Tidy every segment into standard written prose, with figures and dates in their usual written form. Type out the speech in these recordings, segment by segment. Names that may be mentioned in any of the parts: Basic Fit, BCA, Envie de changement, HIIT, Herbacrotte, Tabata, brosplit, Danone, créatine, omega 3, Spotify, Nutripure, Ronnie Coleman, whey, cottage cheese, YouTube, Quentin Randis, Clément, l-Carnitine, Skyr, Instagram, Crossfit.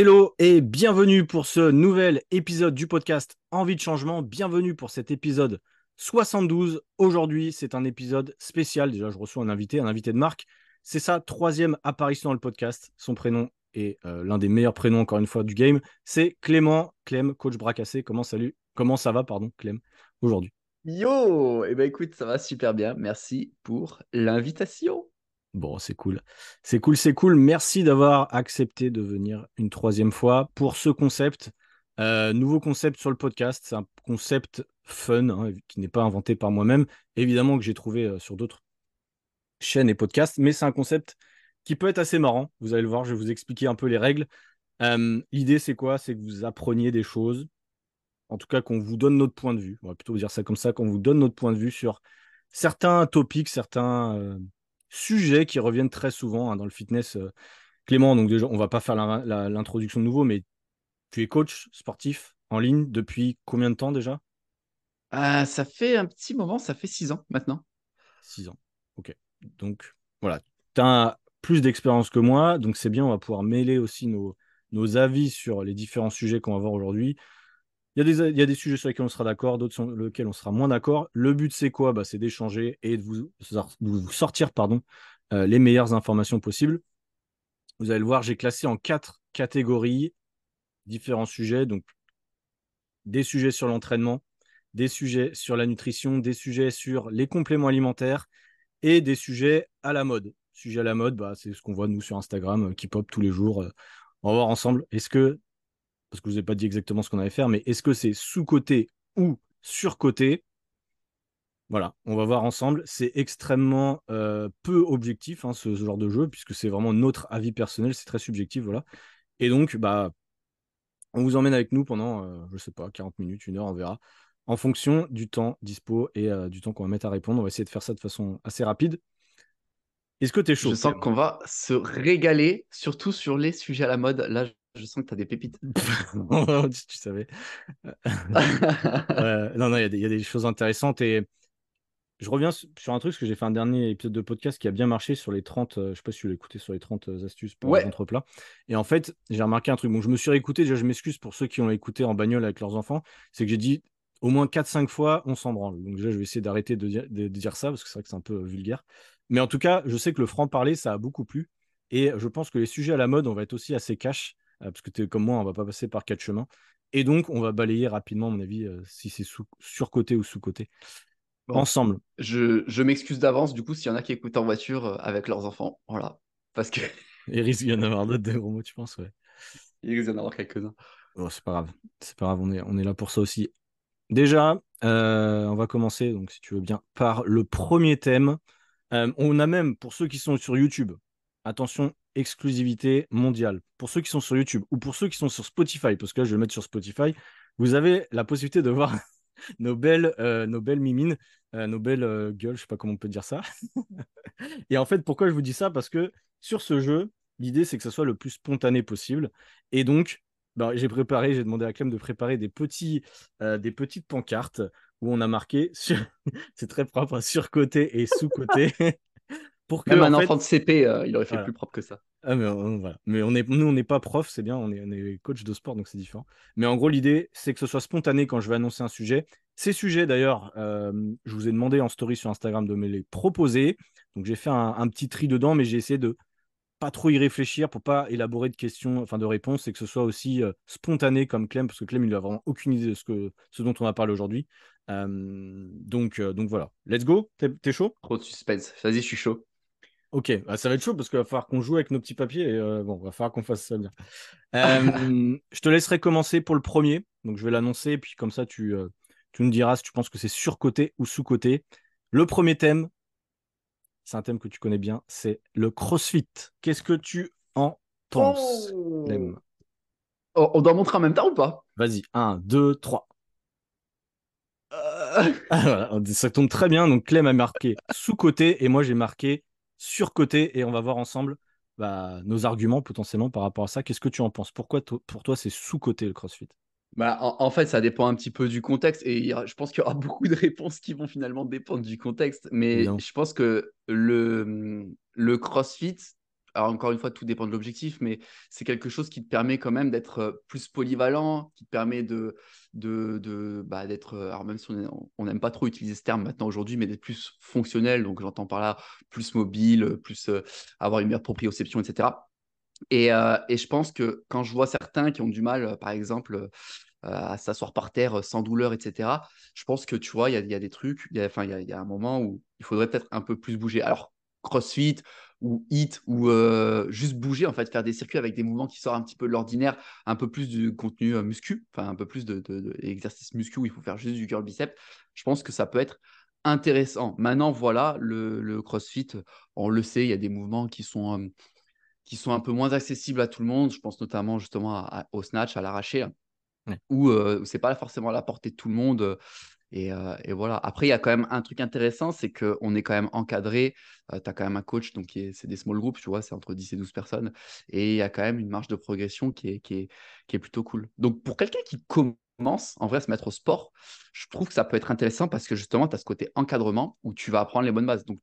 Hello et bienvenue pour ce nouvel épisode du podcast Envie de changement. Bienvenue pour cet épisode 72. Aujourd'hui, c'est un épisode spécial. Déjà, je reçois un invité de marque. C'est sa troisième apparition dans le podcast. Son prénom est l'un des meilleurs prénoms, encore une fois, du game. C'est Clément. Clem, coach bras cassé. Comment ça va, Clem, aujourd'hui? Yo, eh ben écoute, ça va super bien. Merci pour l'invitation. Bon, c'est cool. C'est cool. Merci d'avoir accepté de venir une troisième fois pour ce concept. Nouveau concept sur le podcast. C'est un concept fun qui n'est pas inventé par moi-même. Évidemment que j'ai trouvé sur d'autres chaînes et podcasts, mais c'est un concept qui peut être assez marrant. Vous allez le voir, je vais vous expliquer un peu les règles. L'idée, c'est quoi? C'est que vous appreniez des choses. En tout cas, qu'on vous donne notre point de vue. On va plutôt vous dire ça comme ça, qu'on vous donne notre point de vue sur certains topics, certains... sujets qui reviennent très souvent dans le fitness. Clément, donc déjà, on ne va pas faire l'introduction de nouveau, mais tu es coach sportif en ligne depuis combien de temps déjà? Ça fait un petit moment, ça fait 6 ans maintenant. 6 ans, ok. Donc voilà, tu as plus d'expérience que moi, donc c'est bien, on va pouvoir mêler aussi nos avis sur les différents sujets qu'on va voir aujourd'hui. Il y a des sujets sur lesquels on sera d'accord, d'autres sur lesquels on sera moins d'accord. Le but, c'est quoi? C'est d'échanger et de vous sortir les meilleures informations possibles. Vous allez le voir, j'ai classé en 4 catégories différents sujets. Donc, des sujets sur l'entraînement, des sujets sur la nutrition, des sujets sur les compléments alimentaires et des sujets à la mode. Sujet à la mode, c'est ce qu'on voit, nous, sur Instagram, qui pop tous les jours. On va voir ensemble. Parce que je ne vous ai pas dit exactement ce qu'on allait faire, mais est-ce que c'est sous-coté ou sur-coté? Voilà, on va voir ensemble. C'est extrêmement peu objectif, ce genre de jeu, puisque c'est vraiment notre avis personnel, c'est très subjectif, voilà. Et donc, on vous emmène avec nous pendant, je ne sais pas, 40 minutes, 1 heure, on verra, en fonction du temps dispo et du temps qu'on va mettre à répondre. On va essayer de faire ça de façon assez rapide. Est-ce que tu es chaud? Je sens qu'on va se régaler, surtout sur les sujets à la mode. Là, je sens que tu as des pépites. Tu savais. Non, il y a des choses intéressantes. Et je reviens sur un truc, parce que j'ai fait un dernier épisode de podcast qui a bien marché sur les 30, je sais pas si tu l'as écouté, sur les 30 astuces pour les entreplats. Et en fait, j'ai remarqué un truc. Bon, je me suis réécouté, déjà je m'excuse pour ceux qui ont écouté en bagnole avec leurs enfants, c'est que j'ai dit au moins 4-5 fois, on s'en branle. Donc déjà, je vais essayer d'arrêter de dire ça, parce que c'est vrai que c'est un peu vulgaire. Mais en tout cas, je sais que le franc-parler, ça a beaucoup plu. Et je pense que les sujets à la mode, on va être aussi assez cash. Parce que tu es comme moi, on ne va pas passer par 4 chemins. Et donc, on va balayer rapidement, à mon avis, si c'est surcoté ou sous-coté. Bon, ensemble. Je m'excuse d'avance, du coup, s'il y en a qui écoutent en voiture avec leurs enfants. Voilà. Parce que... il risque d'y en avoir d'autres, des gros mots, tu penses, ouais. Il risque d'y en avoir quelques-uns. Bon, c'est pas grave, on est là pour ça aussi. Déjà, on va commencer, donc si tu veux bien, par le premier thème. On a même, pour ceux qui sont sur YouTube, attention, exclusivité mondiale. Pour ceux qui sont sur YouTube ou pour ceux qui sont sur Spotify, parce que là, je vais le mettre sur Spotify, vous avez la possibilité de voir nos belles mimines, nos belles gueules, je ne sais pas comment on peut dire ça. Et en fait, pourquoi je vous dis ça? Parce que sur ce jeu, l'idée, c'est que ça soit le plus spontané possible. Et donc, j'ai demandé à Clem de préparer des petites pancartes où on a marqué, c'est très propre, surcoté et sous-coté. Pour que, même un enfant de CP, il aurait fait plus propre que ça. Ah, mais voilà. Mais nous, on n'est pas prof, c'est bien, on est coach de sport, donc c'est différent. Mais en gros, l'idée, c'est que ce soit spontané quand je vais annoncer un sujet. Ces sujets, d'ailleurs, je vous ai demandé en story sur Instagram de me les proposer. Donc, j'ai fait un petit tri dedans, mais j'ai essayé de pas trop y réfléchir pour pas élaborer de questions, enfin de réponses, et que ce soit aussi spontané comme Clem, parce que Clem, il n'a vraiment aucune idée de ce dont on va parler aujourd'hui. Donc voilà. Let's go. T'es chaud? Trop de suspense. Vas-y, je suis chaud. Ok, ça va être chaud parce qu'il va falloir qu'on joue avec nos petits papiers et il va falloir qu'on fasse ça bien. Je te laisserai commencer pour le premier, donc je vais l'annoncer et puis comme ça tu nous diras si tu penses que c'est surcoté ou sous-coté. Le premier thème, c'est un thème que tu connais bien, c'est le CrossFit. Qu'est-ce que tu en penses, Clem ? Oh, on doit montrer en même temps ou pas ? Vas-y, 1, 2, 3. Voilà, ça tombe très bien, donc Clem a marqué sous-coté et moi j'ai marqué surcoté et on va voir ensemble nos arguments potentiellement par rapport à ça. Qu'est-ce que tu en penses? Pourquoi pour toi c'est sous-coté le CrossFit? En fait, ça dépend un petit peu du contexte et je pense qu'il y aura beaucoup de réponses qui vont finalement dépendre du contexte. Mais je pense que le CrossFit, Alors encore une fois, tout dépend de l'objectif, mais c'est quelque chose qui te permet quand même d'être plus polyvalent, qui te permet d'être, alors même si on n'aime pas trop utiliser ce terme maintenant aujourd'hui, mais d'être plus fonctionnel, donc j'entends par là plus mobile, plus avoir une meilleure proprioception, etc. Et je pense que quand je vois certains qui ont du mal, par exemple, à s'asseoir par terre sans douleur, etc., je pense que tu vois, il y a des trucs, il y a un moment où il faudrait peut-être un peu plus bouger. Alors, Crossfit ou HIIT ou juste bouger, en fait, faire des circuits avec des mouvements qui sortent un petit peu de l'ordinaire, un peu plus du contenu muscu, enfin un peu plus d'exercices muscu où il faut faire juste du curl bicep. Je pense que ça peut être intéressant. Maintenant, voilà, le Crossfit, on le sait, il y a des mouvements qui sont un peu moins accessibles à tout le monde. Je pense notamment justement au snatch, à l'arraché, ouais, où c'est pas forcément à la portée de tout le monde. Et voilà. Après, il y a quand même un truc intéressant, c'est qu'on est quand même encadré. Tu as quand même un coach, donc c'est des small groups, tu vois, c'est entre 10 et 12 personnes. Et il y a quand même une marge de progression qui est plutôt cool. Donc, pour quelqu'un qui commence en vrai à se mettre au sport, je trouve que ça peut être intéressant parce que justement, tu as ce côté encadrement où tu vas apprendre les bonnes bases. Donc,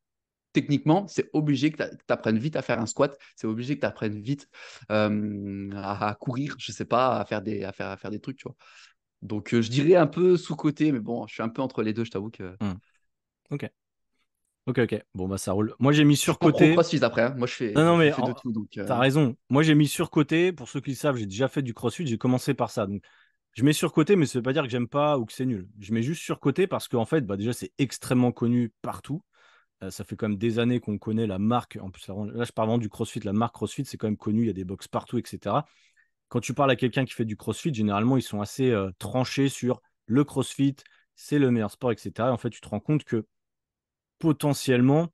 techniquement, c'est obligé que tu apprennes vite à faire un squat, c'est obligé que tu apprennes vite à courir, je sais pas, à faire des trucs, tu vois. Donc, je dirais un peu sous-côté, mais bon, je suis un peu entre les deux, je t'avoue que… Ok. Bon, bah ça roule. Moi, j'ai mis sur-côté… Crossfit après, hein. Moi, je fais, je fais de tout. Donc, t'as raison. Moi, j'ai mis sur-côté. Pour ceux qui le savent, j'ai déjà fait du crossfit, j'ai commencé par ça. Donc, je mets sur-côté, mais ça ne veut pas dire que j'aime pas ou que c'est nul. Je mets juste sur-côté parce qu'en fait, déjà, c'est extrêmement connu partout. Ça fait quand même des années qu'on connaît la marque. En plus, là, je parle vraiment du crossfit. La marque crossfit, c'est quand même connu. Il y a des box partout, etc. Quand tu parles à quelqu'un qui fait du crossfit, généralement, ils sont assez tranchés sur le crossfit, c'est le meilleur sport, etc. Et en fait, tu te rends compte que potentiellement,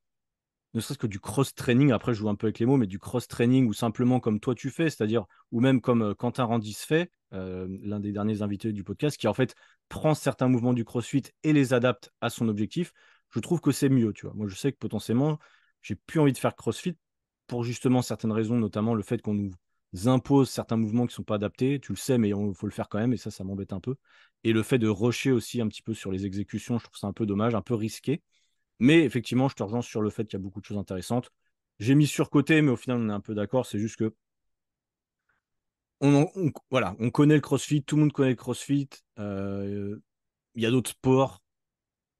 ne serait-ce que du cross-training, après je joue un peu avec les mots, mais du cross-training ou simplement comme toi tu fais, c'est-à-dire, ou même comme Quentin Randis fait, l'un des derniers invités du podcast, qui en fait prend certains mouvements du crossfit et les adapte à son objectif, je trouve que c'est mieux, tu vois. Moi, je sais que potentiellement, j'ai plus envie de faire crossfit pour justement certaines raisons, notamment le fait qu'on nous impose certains mouvements qui ne sont pas adaptés, tu le sais, mais il faut le faire quand même, et ça m'embête un peu. Et le fait de rusher aussi un petit peu sur les exécutions, je trouve ça un peu dommage, un peu risqué. Mais effectivement, je te rejoins sur le fait qu'il y a beaucoup de choses intéressantes. J'ai mis sur côté, mais au final, on est un peu d'accord, c'est juste que on connaît le crossfit, tout le monde connaît le crossfit, il y a d'autres sports.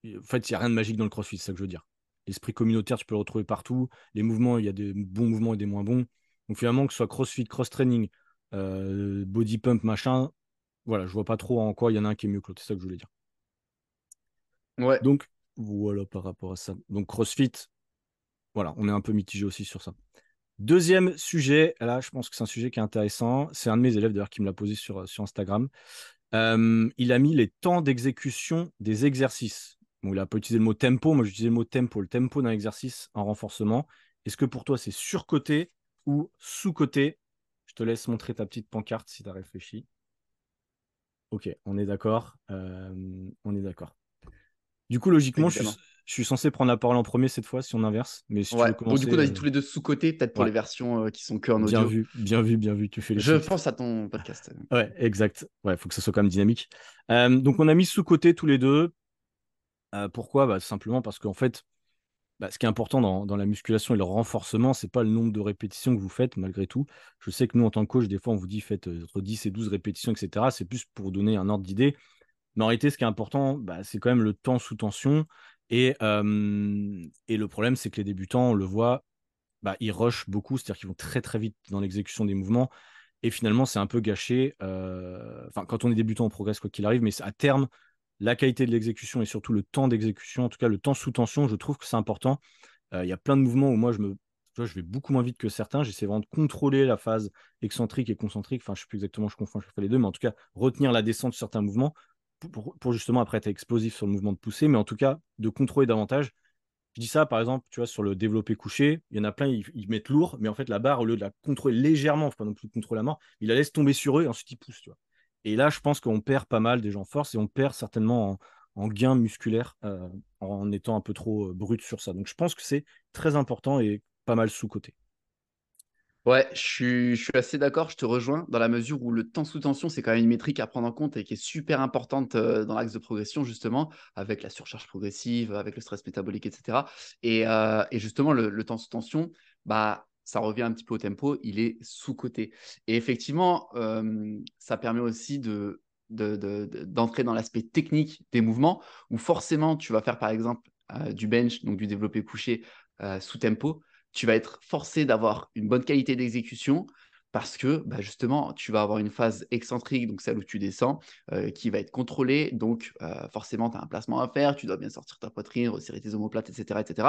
En fait, il n'y a rien de magique dans le crossfit, c'est ça que je veux dire. L'esprit communautaire, tu peux le retrouver partout. Les mouvements, il y a des bons mouvements et des moins bons. Donc finalement, que ce soit crossfit, cross-training, body pump, machin, voilà, je vois pas trop en quoi il y en a un qui est mieux que l'autre, c'est ça que je voulais dire. Ouais. Donc voilà par rapport à ça. Donc crossfit, voilà, on est un peu mitigé aussi sur ça. Deuxième sujet, là je pense que c'est un sujet qui est intéressant, c'est un de mes élèves d'ailleurs qui me l'a posé sur Instagram. Il a mis les temps d'exécution des exercices. Bon, il n'a pas utilisé le mot tempo, moi j'utilisais le mot tempo, le tempo d'un exercice en renforcement. Est-ce que pour toi c'est surcoté ou sous-côté? Je te laisse montrer ta petite pancarte si tu as réfléchi. Ok, on est d'accord. Du coup, logiquement, je suis censé prendre la parole en premier cette fois, si on inverse. Mais si tu veux commencer, bon, du coup, on a dit tous les deux sous-côté, peut-être pour les versions qui sont que en audio. Bien vu. Tu fais les choses. Je pense à ton podcast. Ouais, exact. Ouais, il faut que ça soit quand même dynamique. Donc, on a mis sous-côté tous les deux. Pourquoi? Simplement parce qu'en fait, ce qui est important dans la musculation et le renforcement, ce n'est pas le nombre de répétitions que vous faites malgré tout. Je sais que nous, en tant que coach, des fois, on vous dit faites entre 10 et 12 répétitions, etc. C'est plus pour donner un ordre d'idée. Mais en réalité, ce qui est important, c'est quand même le temps sous tension. Et le problème, c'est que les débutants, on le voit, ils rushent beaucoup, c'est-à-dire qu'ils vont très, très vite dans l'exécution des mouvements. Et finalement, c'est un peu gâché. Enfin, quand on est débutant, on progresse quoi qu'il arrive, mais à terme, la qualité de l'exécution et surtout le temps d'exécution, en tout cas le temps sous tension, je trouve que c'est important. Il y a plein de mouvements où moi, je vais beaucoup moins vite que certains. J'essaie vraiment de contrôler la phase excentrique et concentrique. Enfin, je ne sais plus exactement, je confonds, je fais les deux, mais en tout cas, retenir la descente sur certains mouvements pour justement après être explosif sur le mouvement de poussée, mais en tout cas, de contrôler davantage. Je dis ça, par exemple, tu vois, sur le développé couché, il y en a plein, ils mettent lourd, mais en fait, la barre, au lieu de la contrôler légèrement, il ne faut pas non plus contrôler la mort, il la laisse tomber sur eux et ensuite, ils poussent, tu vois. Et là, je pense qu'on perd pas mal des gens forts et on perd certainement en gain musculaire en étant un peu trop brut sur ça. Donc, je pense que c'est très important et pas mal sous-côté. Ouais, je suis assez d'accord, je te rejoins dans la mesure où le temps sous tension, c'est quand même une métrique à prendre en compte et qui est super importante dans l'axe de progression, justement, avec la surcharge progressive, avec le stress métabolique, etc. Et justement, le temps sous tension, ça revient un petit peu au tempo, il est sous-coté. Et effectivement, ça permet aussi d'entrer dans l'aspect technique des mouvements où forcément, tu vas faire par exemple du bench, donc du développé couché sous tempo. Tu vas être forcé d'avoir une bonne qualité d'exécution parce que bah justement, tu vas avoir une phase excentrique, donc celle où tu descends, qui va être contrôlée. Donc forcément, tu as un placement à faire, tu dois bien sortir ta poitrine, resserrer tes omoplates, etc., etc.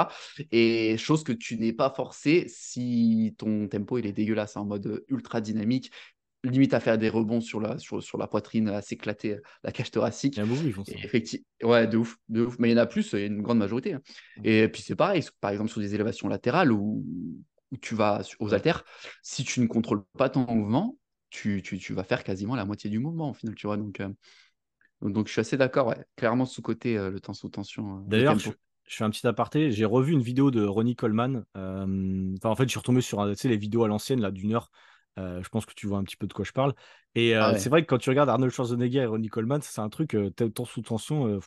Et chose que tu n'es pas forcé si ton tempo il est dégueulasse, en mode ultra dynamique, limite à faire des rebonds sur la poitrine, à s'éclater la cage thoracique. Il y a beaucoup, ils font ça. Effectivement, ouais, de ouf. Mais il y en a plus, il y a une grande majorité. Et puis c'est pareil, par exemple sur des élévations latérales où tu vas aux haltères, si tu ne contrôles pas ton mouvement, tu vas faire quasiment la moitié du mouvement au final, tu vois. Donc je suis assez d'accord, ouais. Clairement sous-côté le temps sous tension. D'ailleurs, je fais un petit aparté, j'ai revu une vidéo de Ronnie Coleman. En fait, je suis retombé sur les vidéos à l'ancienne là d'une heure. Je pense que tu vois un petit peu de quoi je parle. Et ah ouais. C'est vrai que quand tu regardes Arnold Schwarzenegger et Ronnie Coleman, c'est un truc, temps sous tension,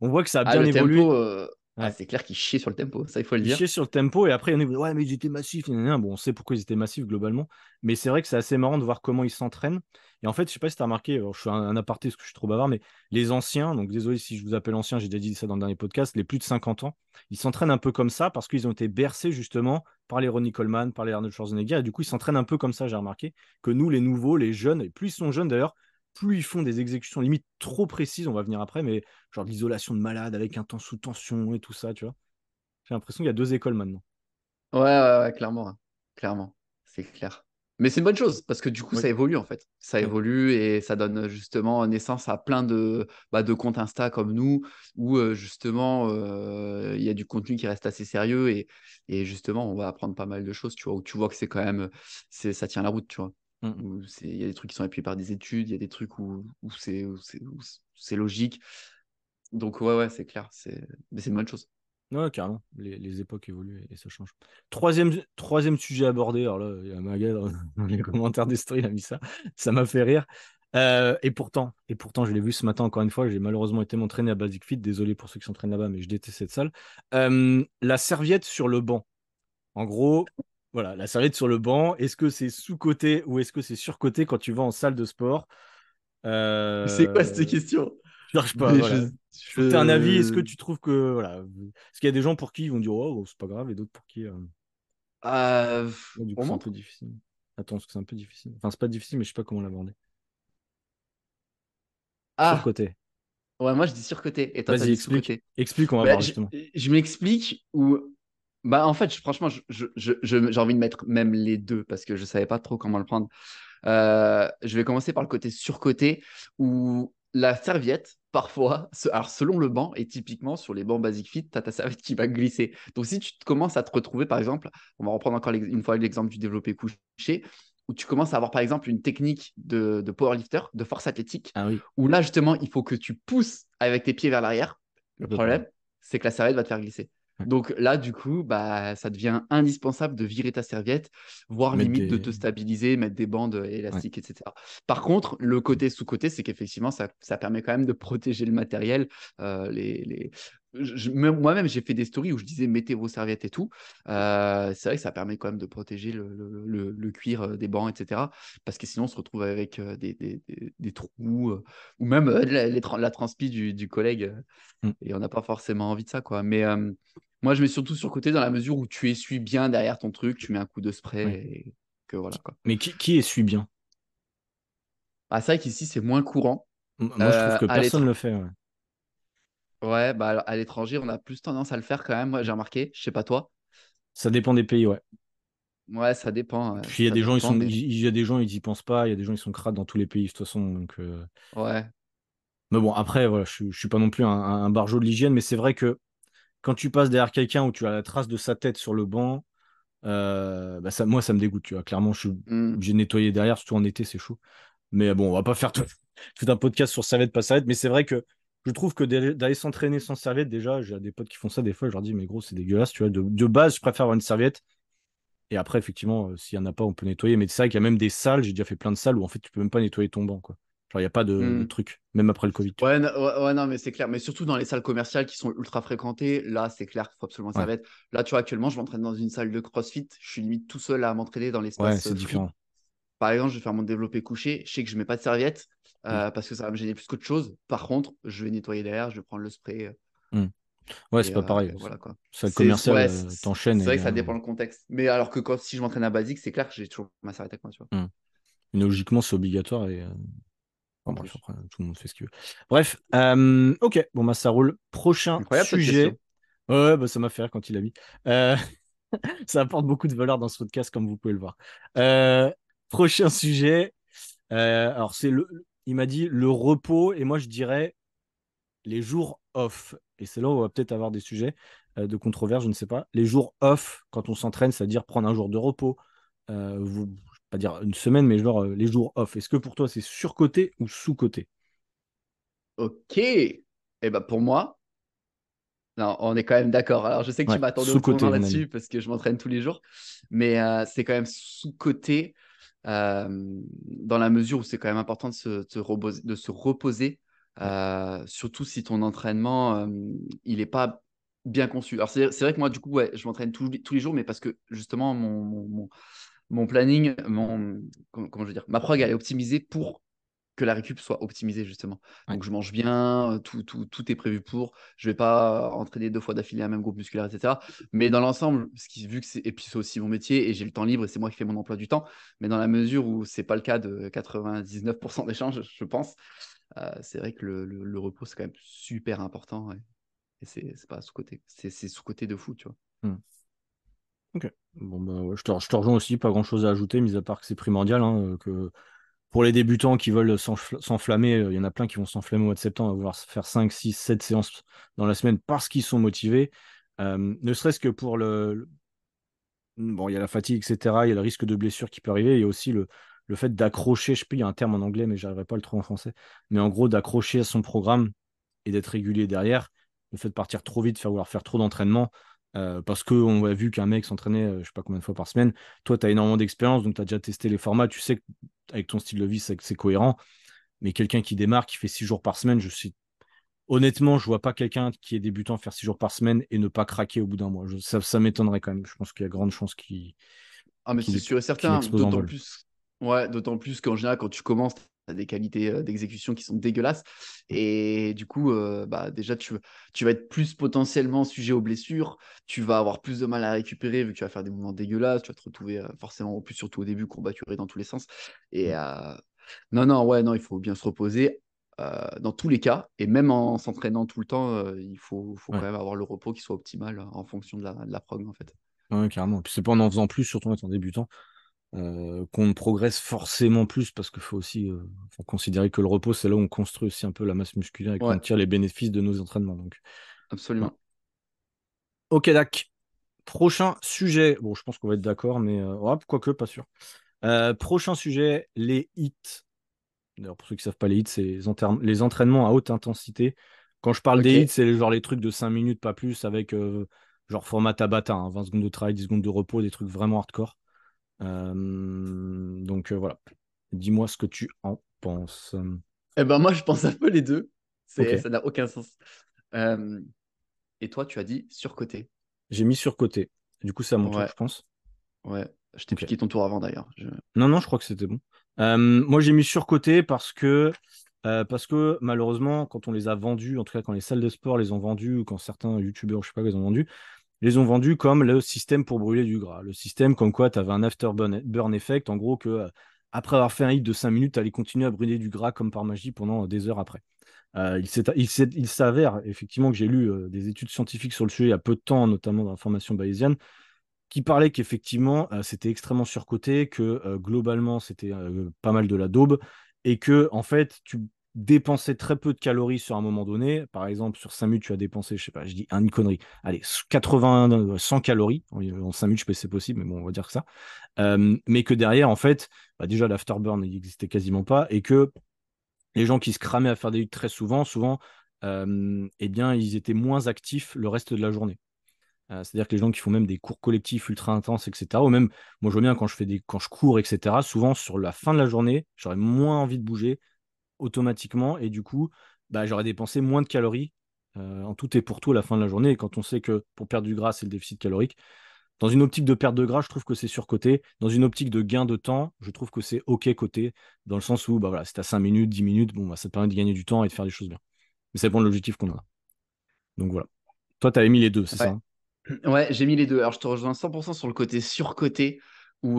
on voit que ça a bien évolué. Tempo, ouais. C'est clair qu'ils chiaient sur le tempo, ça il faut le dire. Ils chiaient sur le tempo et après, on est ouais, mais ils étaient massifs. Bon, on sait pourquoi ils étaient massifs globalement, mais c'est vrai que c'est assez marrant de voir comment ils s'entraînent. Et en fait, je sais pas si tu as remarqué, je fais un aparté parce que je suis trop bavard, mais les anciens, donc désolé si je vous appelle anciens, j'ai déjà dit ça dans le dernier podcast, les plus de 50 ans, ils s'entraînent un peu comme ça parce qu'ils ont été bercés justement par les Ronnie Coleman, par les Arnold Schwarzenegger, et du coup, ils s'entraînent un peu comme ça, j'ai remarqué, que nous, les nouveaux, les jeunes, et plus ils sont jeunes d'ailleurs, plus ils font des exécutions limite trop précises, on va venir après, mais genre de l'isolation de malade avec un temps sous tension et tout ça, tu vois. J'ai l'impression qu'il y a deux écoles maintenant. Ouais, clairement, c'est clair. Mais c'est une bonne chose, parce que du coup, ouais. Ça évolue en fait. Ça évolue et ça donne justement naissance à plein de comptes Insta comme nous, où justement, il y a du contenu qui reste assez sérieux et justement, on va apprendre pas mal de choses, tu vois, où tu vois que c'est quand même, ça tient la route, tu vois. Il y a des trucs qui sont appuyés par des études, il y a des trucs où c'est logique. Donc ouais, c'est clair, mais c'est une bonne chose. Ouais, carrément, les époques évoluent et ça change. Troisième sujet abordé, alors là, il y a Maga dans les commentaires des stories, il a mis ça m'a fait rire. Et pourtant, je l'ai vu ce matin encore une fois, j'ai malheureusement été m'entraîner à Basic Fit, désolé pour ceux qui s'entraînent là-bas, mais je déteste cette salle. La serviette sur le banc. En gros, voilà, la serviette sur le banc, est-ce que c'est sous-coté ou est-ce que c'est sur-coté quand tu vas en salle de sport? C'est quoi cette question? Pas, voilà. Je t'as un avis, est-ce que tu trouves que voilà, est-ce qu'il y a des gens pour qui ils vont dire oh c'est pas grave et d'autres pour qui du coup, c'est un peu difficile. Attends, parce que c'est un peu difficile. Enfin, c'est pas difficile, mais je sais pas comment l'aborder. Surcoté. Ouais, moi je dis surcoté. Et toi, vas-y, explique, on va voir justement. Je m'explique où. Bah en fait, franchement, j'ai envie de mettre même les deux parce que je savais pas trop comment le prendre. Je vais commencer par le côté surcoté où. La serviette, parfois, alors selon le banc, et typiquement sur les bancs Basic Fit, tu as ta serviette qui va glisser. Donc, si tu commences à te retrouver, par exemple, on va reprendre encore une fois l'exemple du développé couché, où tu commences à avoir, par exemple, une technique de powerlifter, de force athlétique, où là, justement, il faut que tu pousses avec tes pieds vers l'arrière. Le problème, c'est que la serviette va te faire glisser. Donc là, du coup, ça devient indispensable de virer ta serviette, voire limite de te stabiliser, mettre des bandes élastiques, etc. Par contre, le côté sous-côté, c'est qu'effectivement, ça permet quand même de protéger le matériel. Moi-même, j'ai fait des stories où je disais mettez vos serviettes et tout. C'est vrai que ça permet quand même de protéger le cuir des bancs, etc. Parce que sinon, on se retrouve avec des trous ou même la transpi du collègue. Et on n'a pas forcément envie de ça, quoi. Mais moi, je mets surtout sur côté dans la mesure où tu essuies bien derrière ton truc, tu mets un coup de spray et que voilà, quoi. Mais qui essuie bien? C'est vrai qu'ici, c'est moins courant. Moi, je trouve que personne ne le fait. Ouais, à l'étranger, on a plus tendance à le faire quand même. Moi, j'ai remarqué, je sais pas toi. Ça dépend des pays, ouais. Ouais, ça dépend. Puis il y a des gens, ils y pensent pas. Il y a des gens, ils sont crades dans tous les pays, de toute façon. Donc, ouais. Mais bon, après, voilà, je suis pas non plus un bargeot de l'hygiène, mais c'est vrai que quand tu passes derrière quelqu'un où tu as la trace de sa tête sur le banc, moi, ça me dégoûte, tu vois. Clairement, je suis obligé de nettoyer derrière, surtout en été, c'est chaud. Mais bon, on va pas faire tout un podcast sur serviette, pas serviette, mais c'est vrai que je trouve que d'aller s'entraîner sans serviette, déjà, j'ai des potes qui font ça des fois, je leur dis, mais gros, c'est dégueulasse, tu vois. De base, je préfère avoir une serviette. Et après, effectivement, s'il n'y en a pas, on peut nettoyer. Mais c'est vrai qu'il y a même des salles, j'ai déjà fait plein de salles où en fait, tu peux même pas nettoyer ton banc, quoi. Genre, il n'y a pas de, de truc, même après le Covid. Non, mais c'est clair. Mais surtout dans les salles commerciales qui sont ultra fréquentées, là, c'est clair qu'il faut absolument ça va être. Là, tu vois, actuellement, je m'entraîne dans une salle de CrossFit. Je suis limite tout seul à m'entraîner dans l'espace. Ouais, c'est différent. Par exemple, je vais faire mon développé couché. Je sais que je ne mets pas de serviette parce que ça va me gêner plus qu'autre chose. Par contre, je vais nettoyer derrière, je vais prendre le spray. Ouais, c'est pas pareil. Voilà, quoi. Salle commerciale, t'enchaînes. C'est vrai que ça dépend le contexte. Mais alors que quand, si je m'entraîne à Basic, c'est clair que j'ai toujours ma serviette avec moi. Tu vois. Logiquement, c'est obligatoire et. Bon, bref, après, tout le monde fait ce qu'il veut. Bref, ok, bon, bah, ça roule. Prochain sujet. Ouais, bah, ça m'a fait rire quand il l'a mis. Ça apporte beaucoup de valeur dans ce podcast, comme vous pouvez le voir. Prochain sujet. Alors, c'est il m'a dit le repos, et moi, je dirais les jours off. Et c'est là où on va peut-être avoir des sujets de controverse, je ne sais pas. Les jours off, quand on s'entraîne, c'est-à-dire prendre un jour de repos. Pas dire une semaine, mais genre les jours off. Est-ce que pour toi, c'est surcoté ou sous-coté? Ok. Et bah pour moi, non, on est quand même d'accord. Alors, je sais que tu m'attends de répondre là-dessus parce que je m'entraîne tous les jours, mais c'est quand même sous-coté dans la mesure où c'est quand même important de se reposer, surtout si ton entraînement, il n'est pas bien conçu. Alors, c'est vrai que moi, du coup, je m'entraîne tous les jours, mais parce que justement, mon planning, ma prog, elle est optimisée pour que la récup soit optimisée, justement. Donc, je mange bien, tout est prévu pour. Je ne vais pas entraîner 2 fois d'affilée un même groupe musculaire, etc. Mais dans l'ensemble, et puis c'est aussi mon métier, et j'ai le temps libre, et c'est moi qui fais mon emploi du temps. Mais dans la mesure où ce n'est pas le cas de 99% des gens, je pense, c'est vrai que le repos, c'est quand même super important. Ouais. Et c'est pas sous-côté. C'est sous-côté de fou, tu vois. Ok, bon bah ouais, je te rejoins aussi, pas grand chose à ajouter, mis à part que c'est primordial, que pour les débutants qui veulent s'enflammer, il y en a plein qui vont s'enflammer au mois de septembre, à vouloir faire 5, 6, 7 séances dans la semaine parce qu'ils sont motivés, ne serait-ce que pour bon, il y a la fatigue, etc., il y a le risque de blessure qui peut arriver, il y a aussi le fait d'accrocher, je sais plus, il y a un terme en anglais, mais j'arriverai pas à le trouver en français, mais en gros d'accrocher à son programme et d'être régulier derrière, le fait de partir trop vite, vouloir faire trop d'entraînement, parce qu'on a vu qu'un mec s'entraînait je sais pas combien de fois par semaine, toi tu as énormément d'expérience donc tu as déjà testé les formats, tu sais qu'avec ton style de vie c'est cohérent, mais quelqu'un qui démarre, qui fait 6 jours par semaine, honnêtement je vois pas quelqu'un qui est débutant faire 6 jours par semaine et ne pas craquer au bout d'un mois, ça m'étonnerait quand même, je pense qu'il y a grande chance qu'il c'est sûr et certain, d'autant plus qu'en général quand tu commences des qualités d'exécution qui sont dégueulasses et du coup déjà tu vas être plus potentiellement sujet aux blessures, tu vas avoir plus de mal à récupérer vu que tu vas faire des mouvements dégueulasses, tu vas te retrouver forcément en plus surtout au début courbaturé dans tous les sens et non, il faut bien se reposer dans tous les cas et même en s'entraînant tout le temps il faut quand même avoir le repos qui soit optimal en fonction de la prog en fait. Oui, carrément, puis c'est pas en faisant plus surtout en étant débutant qu'on progresse forcément plus parce qu'il faut aussi faut considérer que le repos c'est là où on construit aussi un peu la masse musculaire et qu'on tire les bénéfices de nos entraînements donc. Absolument. Ouais. Ok Dac, prochain sujet, bon je pense qu'on va être d'accord mais quoique pas sûr, prochain sujet, les HIIT. D'ailleurs pour ceux qui ne savent pas, les HIIT c'est les entraînements à haute intensité, quand je parle des HIIT c'est genre les trucs de 5 minutes pas plus avec genre format Tabata, 20 secondes de travail, 10 secondes de repos, des trucs vraiment hardcore. Donc voilà, dis-moi ce que tu en penses. Eh ben moi je pense un peu les deux, ça n'a aucun sens. Et toi tu as dit surcoté. J'ai mis surcoté, du coup c'est à mon tour je pense. Ouais, je t'ai piqué ton tour avant d'ailleurs. Non, je crois que c'était bon. Moi j'ai mis surcoté parce que malheureusement quand on les a vendus, en tout cas quand les salles de sport les ont vendus ou quand certains youtubeurs les ont vendus, comme le système pour brûler du gras. Le système comme quoi tu avais un afterburn effect, en gros que après avoir fait un hit de 5 minutes, tu allais continuer à brûler du gras comme par magie pendant des heures après. Il s'avère effectivement que j'ai lu des études scientifiques sur le sujet il y a peu de temps, notamment dans la formation bayésienne, qui parlait qu'effectivement c'était extrêmement surcoté, que globalement c'était pas mal de la daube et que en fait tu dépenser très peu de calories sur un moment donné, par exemple sur 5 minutes tu as dépensé, je sais pas, je dis une connerie, allez 100 calories, en 5 minutes je sais pas si c'est possible mais bon on va dire que ça, mais que derrière en fait déjà l'afterburn il n'existait quasiment pas et que les gens qui se cramaient à faire des hits très souvent ils étaient moins actifs le reste de la journée, c'est-à-dire que les gens qui font même des cours collectifs ultra intenses etc, ou même moi je vois bien quand je cours etc, souvent sur la fin de la journée j'aurais moins envie de bouger automatiquement, et du coup, bah, j'aurais dépensé moins de calories en tout et pour tout à la fin de la journée. Et quand on sait que pour perdre du gras, c'est le déficit calorique, dans une optique de perte de gras, je trouve que c'est surcoté. Dans une optique de gain de temps, je trouve que c'est OK coté, dans le sens où bah voilà, c'est à 5 minutes, 10 minutes, bon, bah, ça te permet de gagner du temps et de faire des choses bien. Mais ça dépend de l'objectif qu'on a. Donc voilà. Toi, tu avais mis les deux, c'est ça? Ouais, j'ai mis les deux. Alors, je te rejoins 100% sur le côté surcoté, où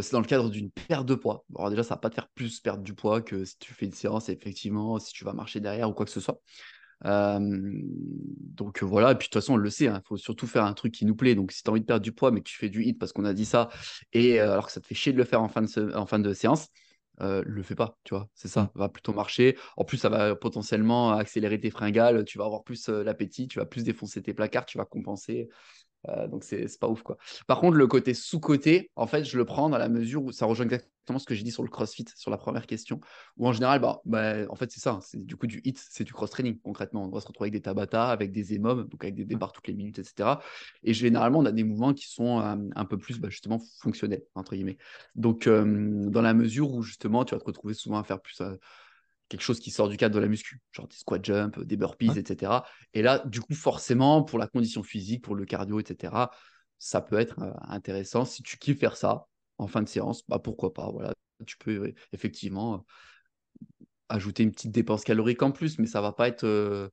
c'est dans le cadre d'une perte de poids. Bon, alors déjà, ça ne va pas te faire plus perdre du poids que si tu fais une séance, effectivement, si tu vas marcher derrière ou quoi que ce soit. Donc voilà, et puis de toute façon on le sait, faut surtout faire un truc qui nous plaît. Donc si tu as envie de perdre du poids mais que tu fais du HIIT parce qu'on a dit ça, et alors que ça te fait chier de le faire en fin de séance, le fais pas, tu vois, c'est ça. Va plutôt marcher, en plus ça va potentiellement accélérer tes fringales, tu vas avoir plus l'appétit, tu vas plus défoncer tes placards, tu vas compenser, donc c'est pas ouf quoi. Par contre le côté sous-côté, en fait je le prends dans la mesure où ça rejoint exactement ce que j'ai dit sur le CrossFit, sur la première question, où en général en fait c'est ça, c'est du coup du HIIT, c'est du cross-training concrètement. On doit se retrouver avec des Tabata, avec des EMOM, donc avec des départs toutes les minutes, etc. Et généralement on a des mouvements qui sont un peu plus justement fonctionnels entre guillemets. Donc dans la mesure où justement tu vas te retrouver souvent à faire plus quelque chose qui sort du cadre de la muscu, genre des squat jumps, des burpees, etc. Et là, du coup, forcément, pour la condition physique, pour le cardio, etc., ça peut être intéressant. Si tu kiffes faire ça en fin de séance, bah pourquoi pas. Voilà, tu peux effectivement ajouter une petite dépense calorique en plus, mais ça va pas être.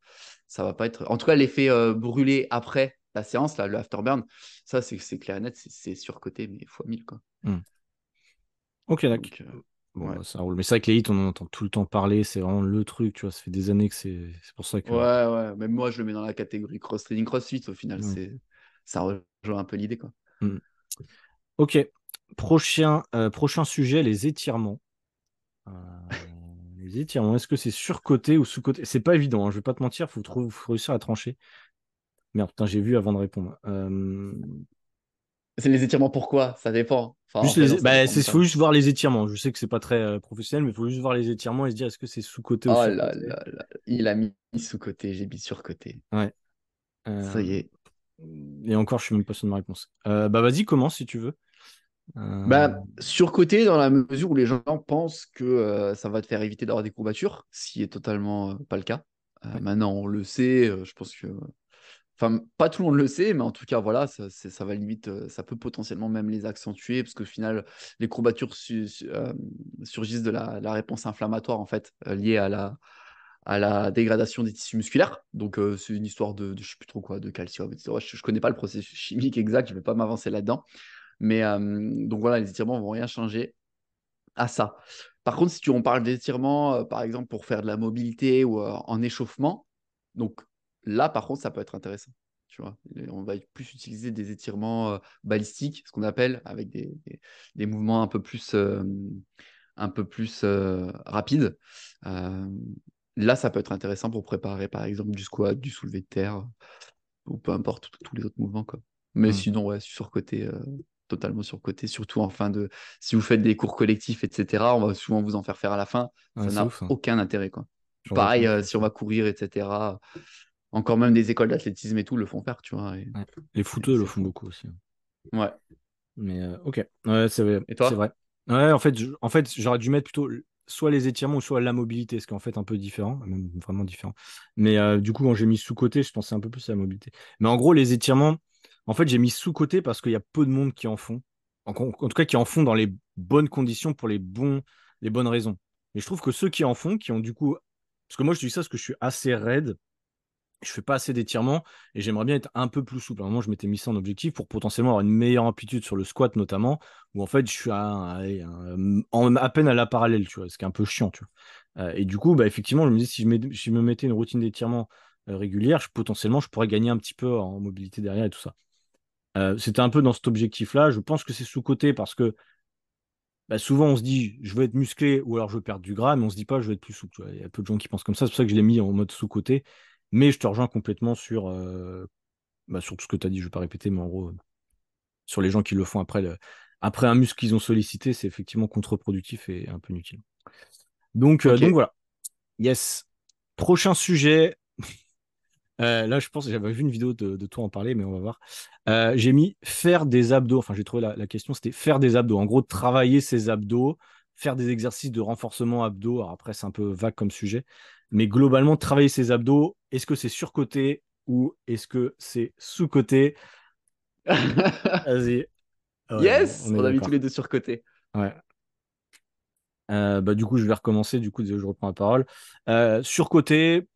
En tout cas, l'effet brûlé après la séance, là, le afterburn, ça, c'est clair et net, c'est surcoté, mais fois 1000 quoi. Ok, d'accord. Bon, ouais. Ça roule. Mais c'est vrai que les hits, on en entend tout le temps parler, c'est vraiment le truc, tu vois, ça fait des années que c'est pour ça que... Ouais, même moi, je le mets dans la catégorie cross-training, crossfit, au final, ça rejoint un peu l'idée, quoi. Ok, prochain sujet, les étirements. Les étirements, est-ce que c'est surcoté ou sous-coté? C'est pas évident, hein, je vais pas te mentir, faut réussir à trancher. Merde, putain, j'ai vu avant de répondre. C'est les étirements, pourquoi? Ça dépend. C'est faut juste voir les étirements. Je sais que c'est pas très professionnel, mais il faut juste voir les étirements et se dire est-ce que c'est sous-côté ou là. Il a mis sous-côté, j'ai mis sur-côté. Ouais. Ça y est. Et encore, je suis même pas sûr de ma réponse. Vas-y, commence si tu veux. Sur-côté dans la mesure où les gens pensent que ça va te faire éviter d'avoir des courbatures, ce qui est totalement pas le cas. Maintenant, on le sait, je pense que... Enfin, pas tout le monde le sait, mais en tout cas, voilà, ça va limite, ça peut potentiellement même les accentuer, parce qu'au final, les courbatures surgissent de la réponse inflammatoire, en fait, liée à la dégradation des tissus musculaires. Donc, c'est une histoire de je sais plus trop quoi, de calcium, etc. Je connais pas le processus chimique exact, je vais pas m'avancer là-dedans. Mais donc voilà, les étirements vont rien changer à ça. Par contre, si on parle d'étirements, par exemple, pour faire de la mobilité ou en échauffement, donc là, par contre, ça peut être intéressant. Tu vois, on va plus utiliser des étirements balistiques, ce qu'on appelle, avec des mouvements un peu plus rapides. Là, ça peut être intéressant pour préparer, par exemple, du squat, du soulevé de terre, ou peu importe, tous les autres mouvements, quoi. Mais sinon, ouais, surcoté, totalement surcoté, surtout en fin de... Si vous faites des cours collectifs, etc., on va souvent vous en faire à la fin. Ouais, ça n'a aucun intérêt, quoi. Pareil, si on va courir, etc., encore même des écoles d'athlétisme et tout le font faire, tu vois. Les footeux le font beaucoup aussi. Ouais. Mais ok. Ouais, c'est vrai. Et toi? C'est vrai. Ouais, en fait, j'aurais dû mettre plutôt soit les étirements ou soit la mobilité, ce qui est en fait un peu différent, même vraiment différent. Mais du coup, quand j'ai mis sous-côté, je pensais un peu plus à la mobilité. Mais en gros, les étirements, en fait, j'ai mis sous-côté parce qu'il y a peu de monde qui en font. En tout cas, qui en font dans les bonnes conditions pour les bonnes raisons. Mais je trouve que ceux qui en font, qui ont du coup... Parce que moi, je dis ça parce que je suis assez raide. Je fais pas assez d'étirements et j'aimerais bien être un peu plus souple. À un moment, je m'étais mis ça en objectif pour potentiellement avoir une meilleure amplitude sur le squat notamment, où en fait, je suis à peine à la parallèle, tu vois, ce qui est un peu chiant, tu vois. Et du coup, effectivement, je me dis, si je me mettais une routine d'étirement régulière, potentiellement, je pourrais gagner un petit peu en mobilité derrière et tout ça. C'était un peu dans cet objectif-là. Je pense que c'est sous-côté parce que souvent, on se dit, je veux être musclé ou alors je veux perdre du gras, mais on se dit pas, je veux être plus souple, tu vois. Il y a peu de gens qui pensent comme ça. C'est pour ça que je l'ai mis en mode sous-côté. Mais je te rejoins complètement sur tout ce que tu as dit, je ne vais pas répéter, mais en gros, sur les gens qui le font après un muscle qu'ils ont sollicité, c'est effectivement contre-productif et un peu inutile. Donc, donc voilà. Yes. Prochain sujet. Là, je pense que j'avais vu une vidéo de toi en parler, mais on va voir. J'ai mis faire des abdos. Enfin, j'ai trouvé la question, c'était faire des abdos. En gros, travailler ses abdos. faire des exercices de renforcement abdos. Alors après, c'est un peu vague comme sujet, mais globalement, travailler ses abdos, est-ce que c'est surcoté ou est-ce que c'est sous-coté? Vas-y. Yes, on a mis tous les deux surcotés. Ouais. Bah, du coup, je vais recommencer. Du coup, je reprends la parole. Surcoté,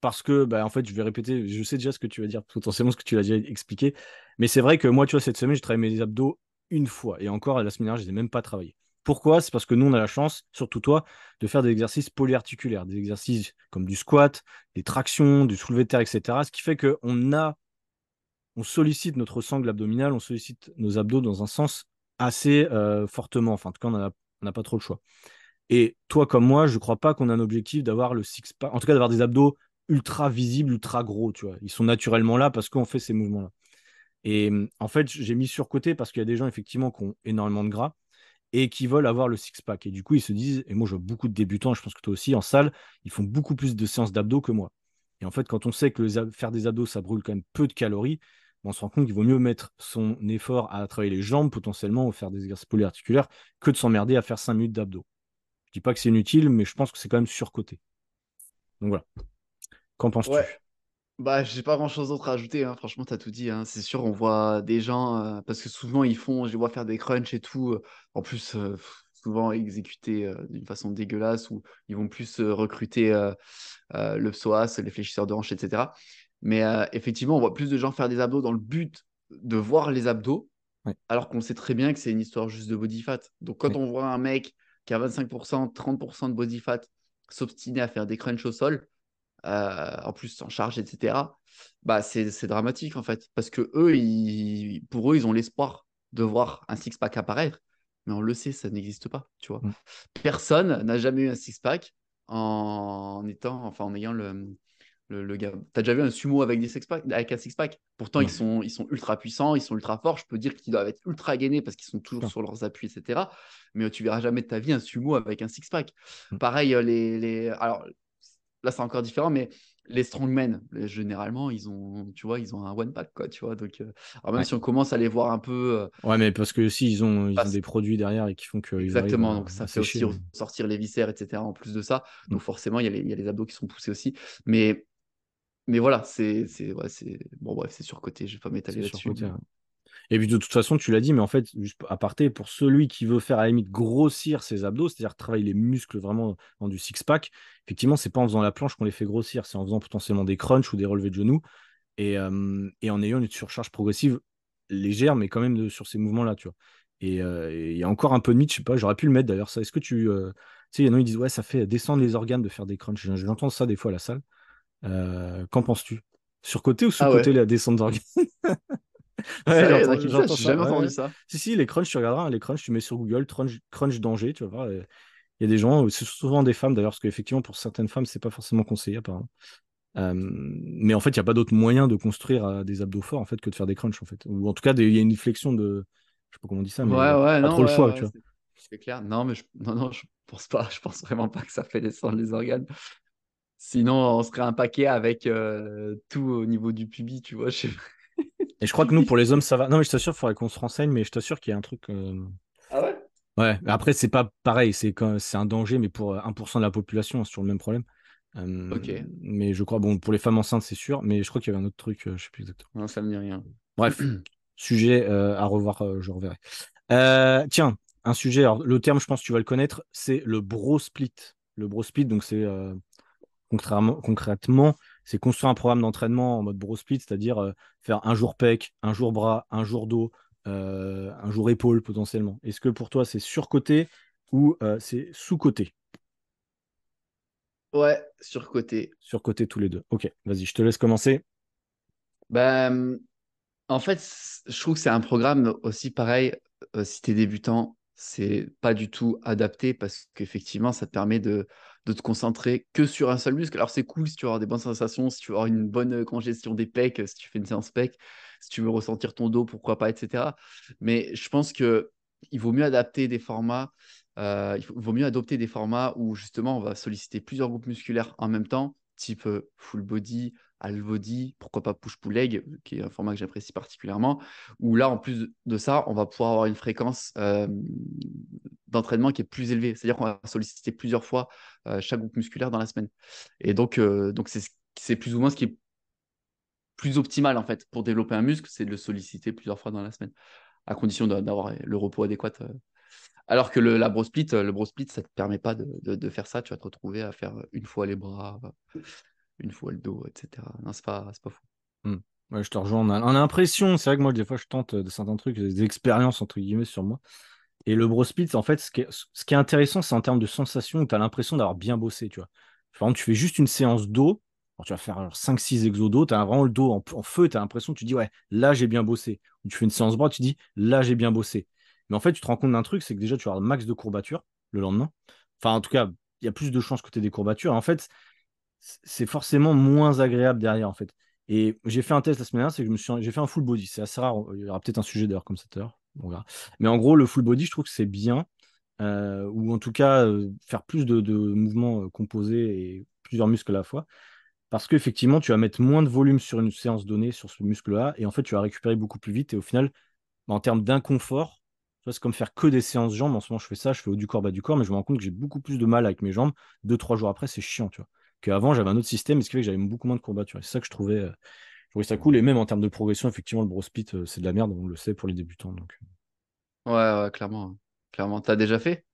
parce que, bah, en fait, je vais répéter. Je sais déjà ce que tu vas dire, potentiellement ce que tu l'as déjà expliqué. Mais c'est vrai que moi, tu vois, cette semaine, j'ai travaillé mes abdos une fois. Et encore, la semaine dernière, je ne les ai même pas travaillés. Pourquoi ? C'est parce que nous, on a la chance, surtout toi, de faire des exercices polyarticulaires, des exercices comme du squat, des tractions, du soulevé de terre, etc. Ce qui fait qu'on sollicite notre sangle abdominale, on sollicite nos abdos dans un sens assez fortement. Enfin, en tout cas, on n'a pas trop le choix. Et toi, comme moi, je ne crois pas qu'on a un objectif d'avoir le six-pack, en tout cas d'avoir des abdos ultra visibles, ultra gros. Tu vois. Ils sont naturellement là parce qu'on fait ces mouvements-là. Et en fait, j'ai mis sur côté parce qu'il y a des gens, effectivement, qui ont énormément de gras et qui veulent avoir le six-pack. Et du coup, ils se disent, et moi, je vois beaucoup de débutants, je pense que toi aussi, en salle, ils font beaucoup plus de séances d'abdos que moi. Et en fait, quand on sait que faire des abdos, ça brûle quand même peu de calories, on se rend compte qu'il vaut mieux mettre son effort à travailler les jambes, potentiellement, ou faire des exercices polyarticulaires, que de s'emmerder à faire 5 minutes d'abdos. Je ne dis pas que c'est inutile, mais je pense que c'est quand même surcoté. Donc voilà. Qu'en penses-tu ? Ouais. Bah, j'ai pas grand chose d'autre à ajouter, hein. Franchement, t'as tout dit, hein. C'est sûr, on voit des gens, parce que souvent je les vois faire des crunchs et tout, en plus, souvent exécutés d'une façon dégueulasse, où ils vont plus recruter le psoas, les fléchisseurs de hanches, etc. Mais effectivement, on voit plus de gens faire des abdos dans le but de voir les abdos, ouais. Alors qu'on sait très bien que c'est une histoire juste de body fat. Donc, quand ouais. On voit un mec qui a 25%, 30% de body fat s'obstiner à faire des crunchs au sol, en plus en charge, etc. Bah, c'est dramatique en fait, parce que eux, pour eux, ils ont l'espoir de voir un six-pack apparaître, mais on le sait, ça n'existe pas, tu vois. Personne n'a jamais eu un six-pack en ayant le gars. T'as déjà vu un sumo avec avec un six-pack? Pourtant, ils sont ultra puissants, ils sont ultra forts. Je peux dire qu'ils doivent être ultra gainés parce qu'ils sont toujours sur leurs appuis, etc. Mais tu verras jamais de ta vie un sumo avec un six-pack. Pareil, alors. Là, c'est encore différent, mais les strongmen, généralement, ils ont un one-pack, quoi, tu vois. Donc, alors même si on commence à les voir un peu… Ouais, mais parce que aussi, ils ont des produits derrière et qui font que… Exactement, donc ça fait aussi sortir les viscères, etc. En plus de ça, donc forcément, il y a les abdos qui sont poussés aussi. Mais voilà, bon, bref, c'est surcoté, je ne vais pas m'étaler là-dessus. Surcoté, hein. Et puis, de toute façon, tu l'as dit, mais en fait, juste à parté, pour celui qui veut faire à la limite grossir ses abdos, c'est-à-dire travailler les muscles vraiment dans du six-pack, effectivement, c'est pas en faisant la planche qu'on les fait grossir, c'est en faisant potentiellement des crunchs ou des relevés de genoux et en ayant une surcharge progressive légère, mais quand même sur ces mouvements-là, tu vois. Et il y a encore un peu de mythe, je sais pas, j'aurais pu le mettre d'ailleurs, ça. Est-ce que tu sais, il y en a qui disent, ouais, ça fait descendre les organes de faire des crunchs. J'entends ça des fois à la salle. Qu'en penses-tu ? Surcoté ou sous-côté la descente d'organes ? Ouais, j'ai jamais entendu ça. Si, les crunchs, tu regarderas, les crunchs, tu mets sur Google, crunch danger, tu vas voir. Il y a des gens, c'est souvent des femmes d'ailleurs, parce qu'effectivement, pour certaines femmes, c'est pas forcément conseillé, apparemment. Mais en fait, il n'y a pas d'autre moyen de construire des abdos forts en fait, que de faire des crunchs, en fait. Ou en tout cas, il y a une flexion de. Je sais pas comment on dit ça, mais pas trop le choix, tu vois. C'est clair. Non, mais je pense pas, je pense vraiment pas que ça fait descendre les organes. Sinon, on serait un paquet avec tout au niveau du pubis, tu vois. Et je crois que nous, pour les hommes, ça va. Non, mais je t'assure, il faudrait qu'on se renseigne, mais je t'assure qu'il y a un truc. Ah ouais? Ouais. Après, c'est pas pareil. C'est un danger, mais pour 1% de la population, c'est toujours le même problème. Ok. Mais je crois, bon, pour les femmes enceintes, c'est sûr, mais je crois qu'il y avait un autre truc, je sais plus exactement. Non, ça me dit rien. Bref, sujet à revoir, je reverrai. Tiens, un sujet, alors, le terme, je pense que tu vas le connaître, c'est le brosplit. Le brosplit, donc c'est concrètement. C'est construire un programme d'entraînement en mode brosplit, c'est-à-dire faire un jour pec, un jour bras, un jour dos, un jour épaule potentiellement. Est-ce que pour toi, c'est surcoté ou c'est sous-coté ? Ouais, surcoté. Surcoté tous les deux. Ok, vas-y, je te laisse commencer. Ben, en fait, je trouve que c'est un programme aussi pareil. Si tu es débutant, c'est pas du tout adapté parce qu'effectivement, ça te permet de te concentrer que sur un seul muscle. Alors, c'est cool si tu vas avoir des bonnes sensations, si tu vas avoir une bonne congestion des pecs, si tu fais une séance pec, si tu veux ressentir ton dos, pourquoi pas, etc. Mais je pense qu'il vaut mieux adapter des formats, il vaut mieux adopter des formats où justement on va solliciter plusieurs groupes musculaires en même temps type full body, half body, pourquoi pas push-pull leg, qui est un format que j'apprécie particulièrement, où là, en plus de ça, on va pouvoir avoir une fréquence d'entraînement qui est plus élevée. C'est-à-dire qu'on va solliciter plusieurs fois chaque groupe musculaire dans la semaine. Et donc c'est plus ou moins ce qui est plus optimal, en fait, pour développer un muscle, c'est de le solliciter plusieurs fois dans la semaine, à condition d'avoir le repos adéquat. Alors que le brosplit, ça ne te permet pas de faire ça. Tu vas te retrouver à faire une fois les bras, une fois le dos, etc. Non, c'est pas fou. Ouais, je te rejoins. On a l'impression, c'est vrai que moi, des fois, je tente de certains trucs, des expériences, entre guillemets, sur moi. Et le brosplit, en fait, ce qui est intéressant, c'est en termes de sensation où tu as l'impression d'avoir bien bossé. Tu vois. Par exemple, tu fais juste une séance dos. Alors, tu vas faire 5-6 exos dos, tu as vraiment le dos en feu, tu as l'impression, tu dis, ouais, là, j'ai bien bossé. Ou tu fais une séance bras, tu dis, là, j'ai bien bossé. Mais en fait, tu te rends compte d'un truc, c'est que déjà, tu vas avoir le max de courbatures le lendemain. Enfin, en tout cas, il y a plus de chances que tu aies des courbatures. En fait, c'est forcément moins agréable derrière, en fait. Et j'ai fait un test la semaine dernière, c'est que j'ai fait un full body. C'est assez rare. Il y aura peut-être un sujet d'ailleurs comme ça tout à l'heure. Bon, voilà. Mais en gros, le full body, je trouve que c'est bien. Ou en tout cas, faire plus de mouvements composés et plusieurs muscles à la fois. Parce qu'effectivement, tu vas mettre moins de volume sur une séance donnée, sur ce muscle-là, et en fait, tu vas récupérer beaucoup plus vite. Et au final, en termes d'inconfort, c'est comme faire que des séances jambes. En ce moment, je fais ça, je fais haut du corps, bas du corps, mais je me rends compte que j'ai beaucoup plus de mal avec mes jambes. 2-3 jours après, c'est chiant, tu vois. Qu'avant, j'avais un autre système, ce qui fait que j'avais beaucoup moins de courbatures. C'est ça que je trouvais ça cool. Et même en termes de progression, effectivement, le brosplit, c'est de la merde, on le sait pour les débutants. Donc... Ouais, clairement. T'as déjà fait?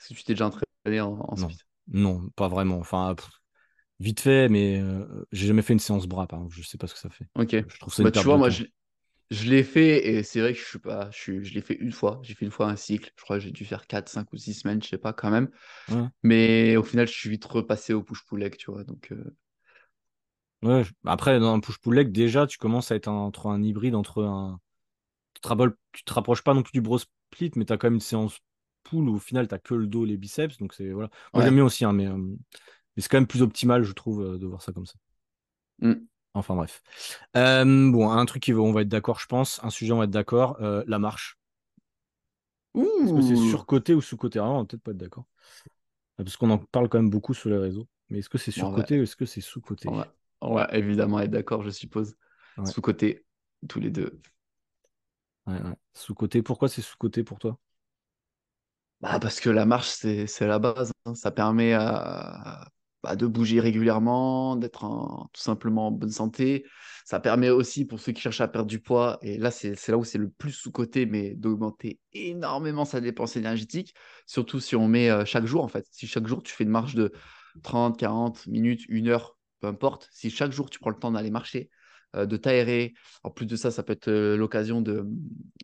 Est-ce que tu t'es déjà entraîné en speed? Non, pas vraiment. Enfin, vite fait, mais j'ai jamais fait une séance bras, par exemple. Je sais pas ce que ça fait. Ok. Je trouve ça une perte de temps. Moi, je l'ai fait et c'est vrai que je l'ai fait une fois. J'ai fait une fois un cycle. Je crois que j'ai dû faire 4, 5 ou 6 semaines, je sais pas quand même. Ouais. Mais au final, je suis vite repassé au push-pull leg, tu vois. Donc, ouais. Après, dans un push-pull leg, déjà, tu commences à être entre un hybride, entre un. Tu te rapproches pas non plus du brosplit, mais tu as quand même une séance pull où au final, tu as que le dos, les biceps. Donc, c'est voilà. Moi, j'aime bien aussi, hein, mais c'est quand même plus optimal, je trouve, de voir ça comme ça. Enfin bref. Bon, un truc on va être d'accord, je pense. Un sujet, on va être d'accord. La marche. Est-ce que c'est surcoté ou sous-coté? On va peut-être pas être d'accord. Parce qu'on en parle quand même beaucoup sur les réseaux. Mais est-ce que c'est surcoté ou est-ce que c'est sous-coté? On va évidemment être d'accord, je suppose. Ouais. Sous-coté, tous les deux. Ouais. Sous-coté, pourquoi c'est sous-coté pour toi? Parce que la marche, c'est la base. Hein. Ça permet de bouger régulièrement, d'être tout simplement en bonne santé. Ça permet aussi, pour ceux qui cherchent à perdre du poids, et là, c'est là où c'est le plus sous-coté, mais d'augmenter énormément sa dépense énergétique, surtout si on met chaque jour, en fait. Si chaque jour, tu fais une marche de 30, 40 minutes, 1 heure, peu importe. Si chaque jour, tu prends le temps d'aller marcher, de t'aérer. En plus de ça, ça peut être l'occasion de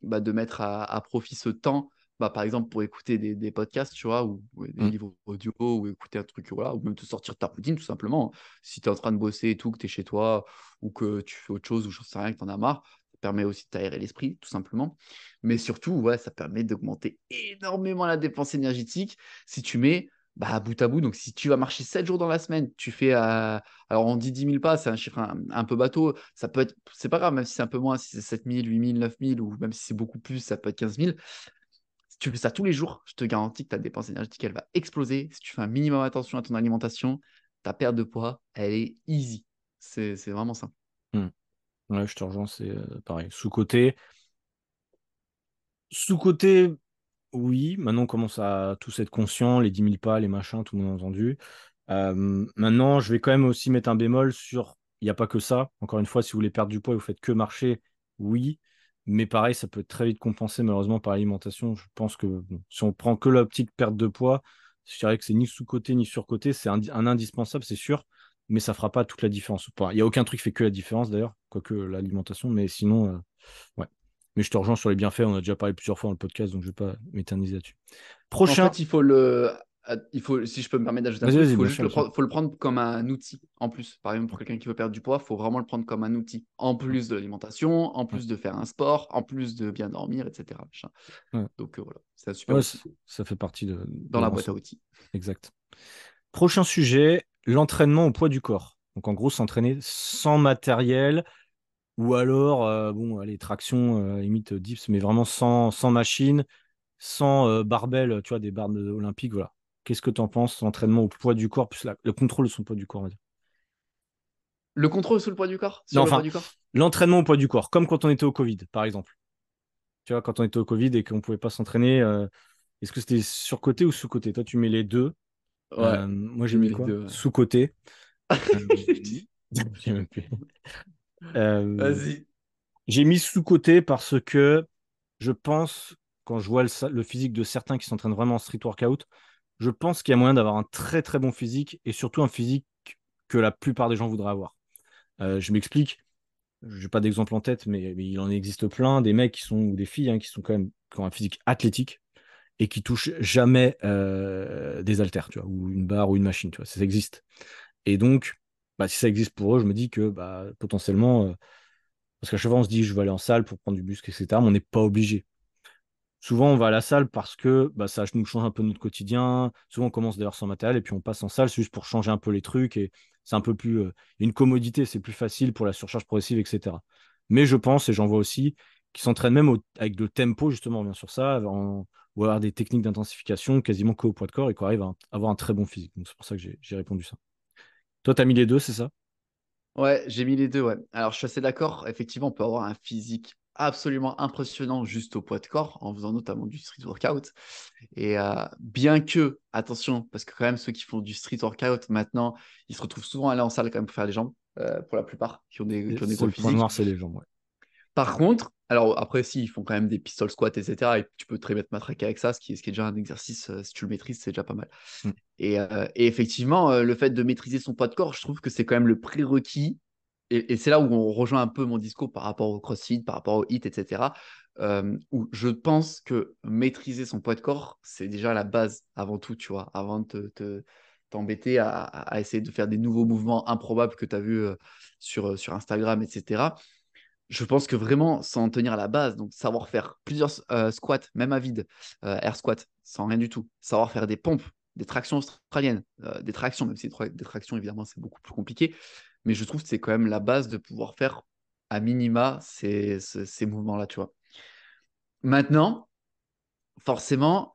mettre à profit ce temps. Par exemple, pour écouter des podcasts, tu vois, ou des livres audio, ou écouter un truc, voilà, ou même te sortir de ta routine, tout simplement. Si tu es en train de bosser et tout, que tu es chez toi, ou que tu fais autre chose, ou j'en sais rien, que tu en as marre, ça permet aussi de t'aérer l'esprit, tout simplement. Mais surtout, ouais, ça permet d'augmenter énormément la dépense énergétique si tu mets bout à bout. Donc, si tu vas marcher 7 jours dans la semaine, tu fais, alors on dit 10 000 pas, c'est un chiffre un peu bateau, ça peut être, c'est pas grave, même si c'est un peu moins, si c'est 7 000, 8 000, 9 000, ou même si c'est beaucoup plus, ça peut être 15 000. Si tu fais ça tous les jours, je te garantis que ta dépense énergétique, elle va exploser. Si tu fais un minimum attention à ton alimentation, ta perte de poids, elle est easy. C'est vraiment simple. Ouais, je te rejoins, c'est pareil. Sous-côté, oui. Maintenant, on commence à tous être conscients. Les 10 000 pas, les machins, tout le monde a entendu. Maintenant, je vais quand même aussi mettre un bémol sur... Il n'y a pas que ça. Encore une fois, si vous voulez perdre du poids et vous faites que marcher, oui. Mais pareil, ça peut être très vite compensé malheureusement par l'alimentation. Je pense que si on prend que la petite perte de poids, je dirais que c'est ni sous-côté ni sur-côté. C'est un indispensable, c'est sûr, mais ça ne fera pas toute la différence. Enfin, il n'y a aucun truc qui fait que la différence d'ailleurs, quoique l'alimentation, mais sinon, ouais. Mais je te rejoins sur les bienfaits, on a déjà parlé plusieurs fois dans le podcast, donc je ne vais pas m'éterniser là-dessus. Prochain. En fait, il faut, si je peux me permettre d'ajouter un truc, il faut le prendre comme un outil en plus. Par exemple, pour quelqu'un qui veut perdre du poids, il faut vraiment le prendre comme un outil. En plus de l'alimentation, en plus de faire un sport, en plus de bien dormir, etc. Ouais. Donc voilà, c'est un super outil. Ça fait partie de... Dans la boîte à outils. Exact. Prochain sujet, l'entraînement au poids du corps. Donc en gros, s'entraîner sans matériel ou alors, traction, limite dips, mais vraiment sans machine, sans barbell, tu vois, des barres olympiques, voilà. Qu'est-ce que tu en penses, l'entraînement au poids du corps, plus le contrôle de son poids du corps, on va dire. Le contrôle sous le poids du corps, sur non, le enfin, poids du corps. L'entraînement au poids du corps, comme quand on était au Covid, par exemple. Tu vois, quand on était au Covid et qu'on ne pouvait pas s'entraîner, est-ce que c'était surcoté ou sous-coté ? Toi, tu mets les deux. Ouais, moi, j'ai mis quoi ? Ouais. Sous-coté. J'ai même plus. Vas-y. J'ai mis sous-coté parce que je pense, quand je vois le physique de certains qui s'entraînent vraiment en street workout, je pense qu'il y a moyen d'avoir un très très bon physique et surtout un physique que la plupart des gens voudraient avoir. Je m'explique, je n'ai pas d'exemple en tête, mais il en existe plein, des mecs qui sont, ou des filles hein, qui sont quand même qui ont un physique athlétique et qui touchent jamais des haltères, tu vois, ou une barre ou une machine, tu vois, ça existe. Et donc, bah, si ça existe pour eux, je me dis que bah, potentiellement, parce qu'à chaque fois on se dit je vais aller en salle pour prendre du muscle, etc., mais on n'est pas obligé. Souvent, on va à la salle parce que bah, ça nous change un peu notre quotidien. Souvent, on commence d'ailleurs sans matériel et puis on passe en salle, c'est juste pour changer un peu les trucs. Et c'est un peu plus une commodité, c'est plus facile pour la surcharge progressive, etc. Mais je pense, et j'en vois aussi, qui s'entraînent même avec de tempo, justement, on revient sur ça, ou avoir des techniques d'intensification quasiment qu'au poids de corps et qu'on arrive à avoir un très bon physique. Donc, c'est pour ça que j'ai répondu ça. Toi, tu as mis les deux, c'est ça ? Ouais, j'ai mis les deux, ouais. Alors, je suis assez d'accord. Effectivement, on peut avoir un physique absolument impressionnant juste au poids de corps en faisant notamment du street workout et bien que, attention, parce que quand même ceux qui font du street workout maintenant, ils se retrouvent souvent à aller en salle quand même pour faire les jambes, pour la plupart qui ont des gros physiques. Le point noir, c'est les jambes, ouais. Par contre, alors après si ils font quand même des pistol squats, etc., et tu peux très bien te matraquer avec ça, ce qui est déjà un exercice, si tu le maîtrises, c'est déjà pas mal. Et effectivement, le fait de maîtriser son poids de corps, je trouve que c'est quand même le prérequis. Et c'est là où on rejoint un peu mon discours par rapport au crossfit, par rapport au HIIT, etc. Où je pense que maîtriser son poids de corps, c'est déjà la base avant tout, tu vois, avant de t'embêter à essayer de faire des nouveaux mouvements improbables que tu as vus sur Instagram, etc. Je pense que vraiment, s'en tenir à la base, donc savoir faire plusieurs squats, même à vide, air squat, sans rien du tout, savoir faire des pompes, des tractions australiennes, des tractions, même si des tractions, évidemment, c'est beaucoup plus compliqué. Mais je trouve que c'est quand même la base de pouvoir faire à minima ces mouvements-là, tu vois. Maintenant, forcément,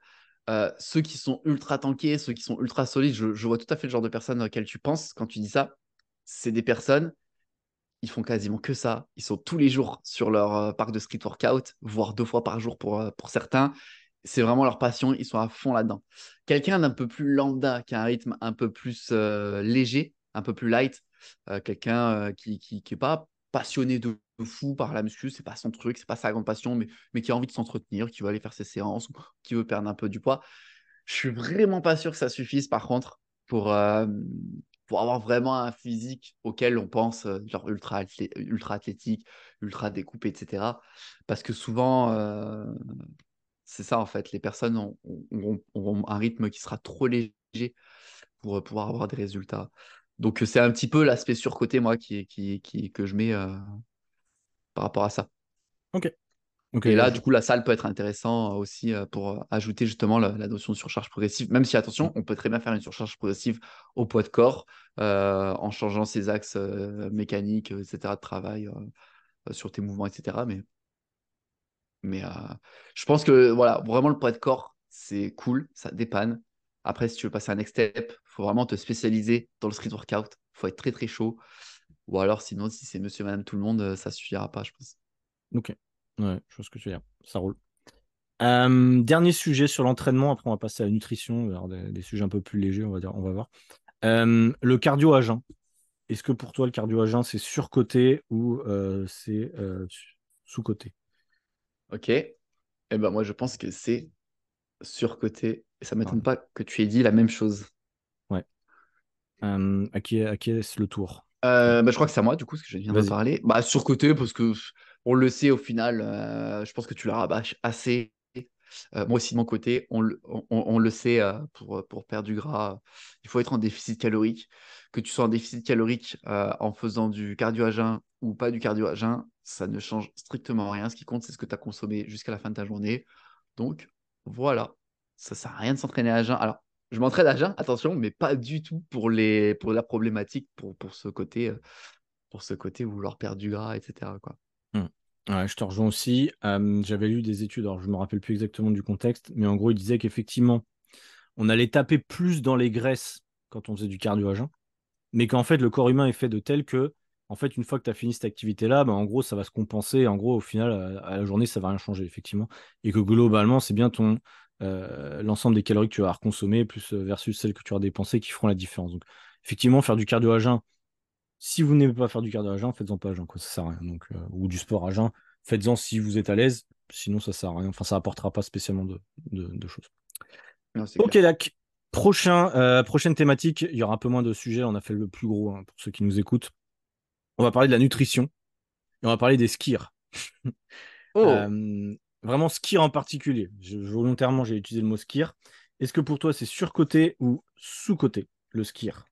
ceux qui sont ultra tankés, ceux qui sont ultra solides, je vois tout à fait le genre de personnes auxquelles tu penses quand tu dis ça. C'est des personnes, ils font quasiment que ça. Ils sont tous les jours sur leur parc de street workout, voire 2 fois par jour pour certains. C'est vraiment leur passion, ils sont à fond là-dedans. Quelqu'un d'un peu plus lambda, qui a un rythme un peu plus léger, un peu plus light, quelqu'un qui n'est pas passionné de fou par la muscu, c'est pas son truc, c'est pas sa grande passion, mais qui a envie de s'entretenir, qui veut aller faire ses séances, qui veut perdre un peu du poids. Je suis vraiment pas sûr que ça suffise par contre pour avoir vraiment un physique auquel on pense genre ultra athlétique, ultra découpé, etc. Parce que souvent c'est ça en fait, les personnes ont un rythme qui sera trop léger pour pouvoir avoir des résultats. Donc, c'est un petit peu l'aspect surcoté, moi, que je mets par rapport à ça. OK. Et là, du coup, la salle peut être intéressante aussi pour ajouter justement la notion de surcharge progressive. Même si, attention, on peut très bien faire une surcharge progressive au poids de corps en changeant ses axes mécaniques, etc., de travail sur tes mouvements, etc. Mais je pense que, voilà, vraiment, le poids de corps, c'est cool, ça dépanne. Après, si tu veux passer à un next step, il faut vraiment te spécialiser dans le street workout. Il faut être très, très chaud. Ou alors, sinon, si c'est monsieur, madame, tout le monde, ça ne suffira pas, je pense. OK. Ouais, je vois ce que tu veux dire. Ça roule. Dernier sujet sur l'entraînement. Après, on va passer à la nutrition. Alors, des sujets un peu plus légers, on va dire. On va voir. Le cardio à jeun. Est-ce que pour toi, le cardio à jeun, c'est surcoté ou c'est sous-coté ? OK. Eh ben, moi, je pense que c'est surcoté. Ça ne m'étonne pas que tu aies dit la même chose. Ouais. À qui est-ce le tour ? Je crois que c'est à moi, du coup, parce que je viens de parler. Bah, surcoté, parce qu'on le sait au final. Je pense que tu la rabâches assez. Moi aussi, de mon côté, on le sait pour perdre du gras. Il faut être en déficit calorique. Que tu sois en déficit calorique en faisant du cardio à jeun ou pas du cardio à jeun, ça ne change strictement rien. Ce qui compte, c'est ce que tu as consommé jusqu'à la fin de ta journée. Donc, voilà. Ça ne sert à rien de s'entraîner à jeun. Alors, je m'entraîne à jeun, attention, mais pas du tout pour la problématique, pour ce côté vouloir perdre du gras, etc. quoi. Ouais, je te rejoins aussi. J'avais lu des études, alors je ne me rappelle plus exactement du contexte, mais en gros, il disait qu'effectivement, on allait taper plus dans les graisses quand on faisait du cardio à jeun, mais qu'en fait, le corps humain est fait de tel que en fait, une fois que tu as fini cette activité-là, bah, en gros, ça va se compenser. En gros, au final, à la journée, ça ne va rien changer, effectivement. Et que globalement, c'est bien ton, l'ensemble des calories que tu vas reconsommer plus versus celles que tu vas dépenser qui feront la différence. Donc, effectivement, faire du cardio à jeun, si vous n'aimez pas faire du cardio à jeun, faites-en pas à jeun, quoi, ça ne sert à rien. Donc, ou du sport à jeun, faites-en si vous êtes à l'aise. Sinon, ça ne sert à rien. Enfin, ça n'apportera pas spécialement de choses. Non, ok, Lac. Prochaine thématique. Il y aura un peu moins de sujets. On a fait le plus gros, hein, pour ceux qui nous écoutent. On va parler de la nutrition. Et on va parler des Skyr. Oh. Vraiment Skyr en particulier. Volontairement, j'ai utilisé le mot Skyr. Est-ce que pour toi, c'est surcoté ou sous-coté, le Skyr?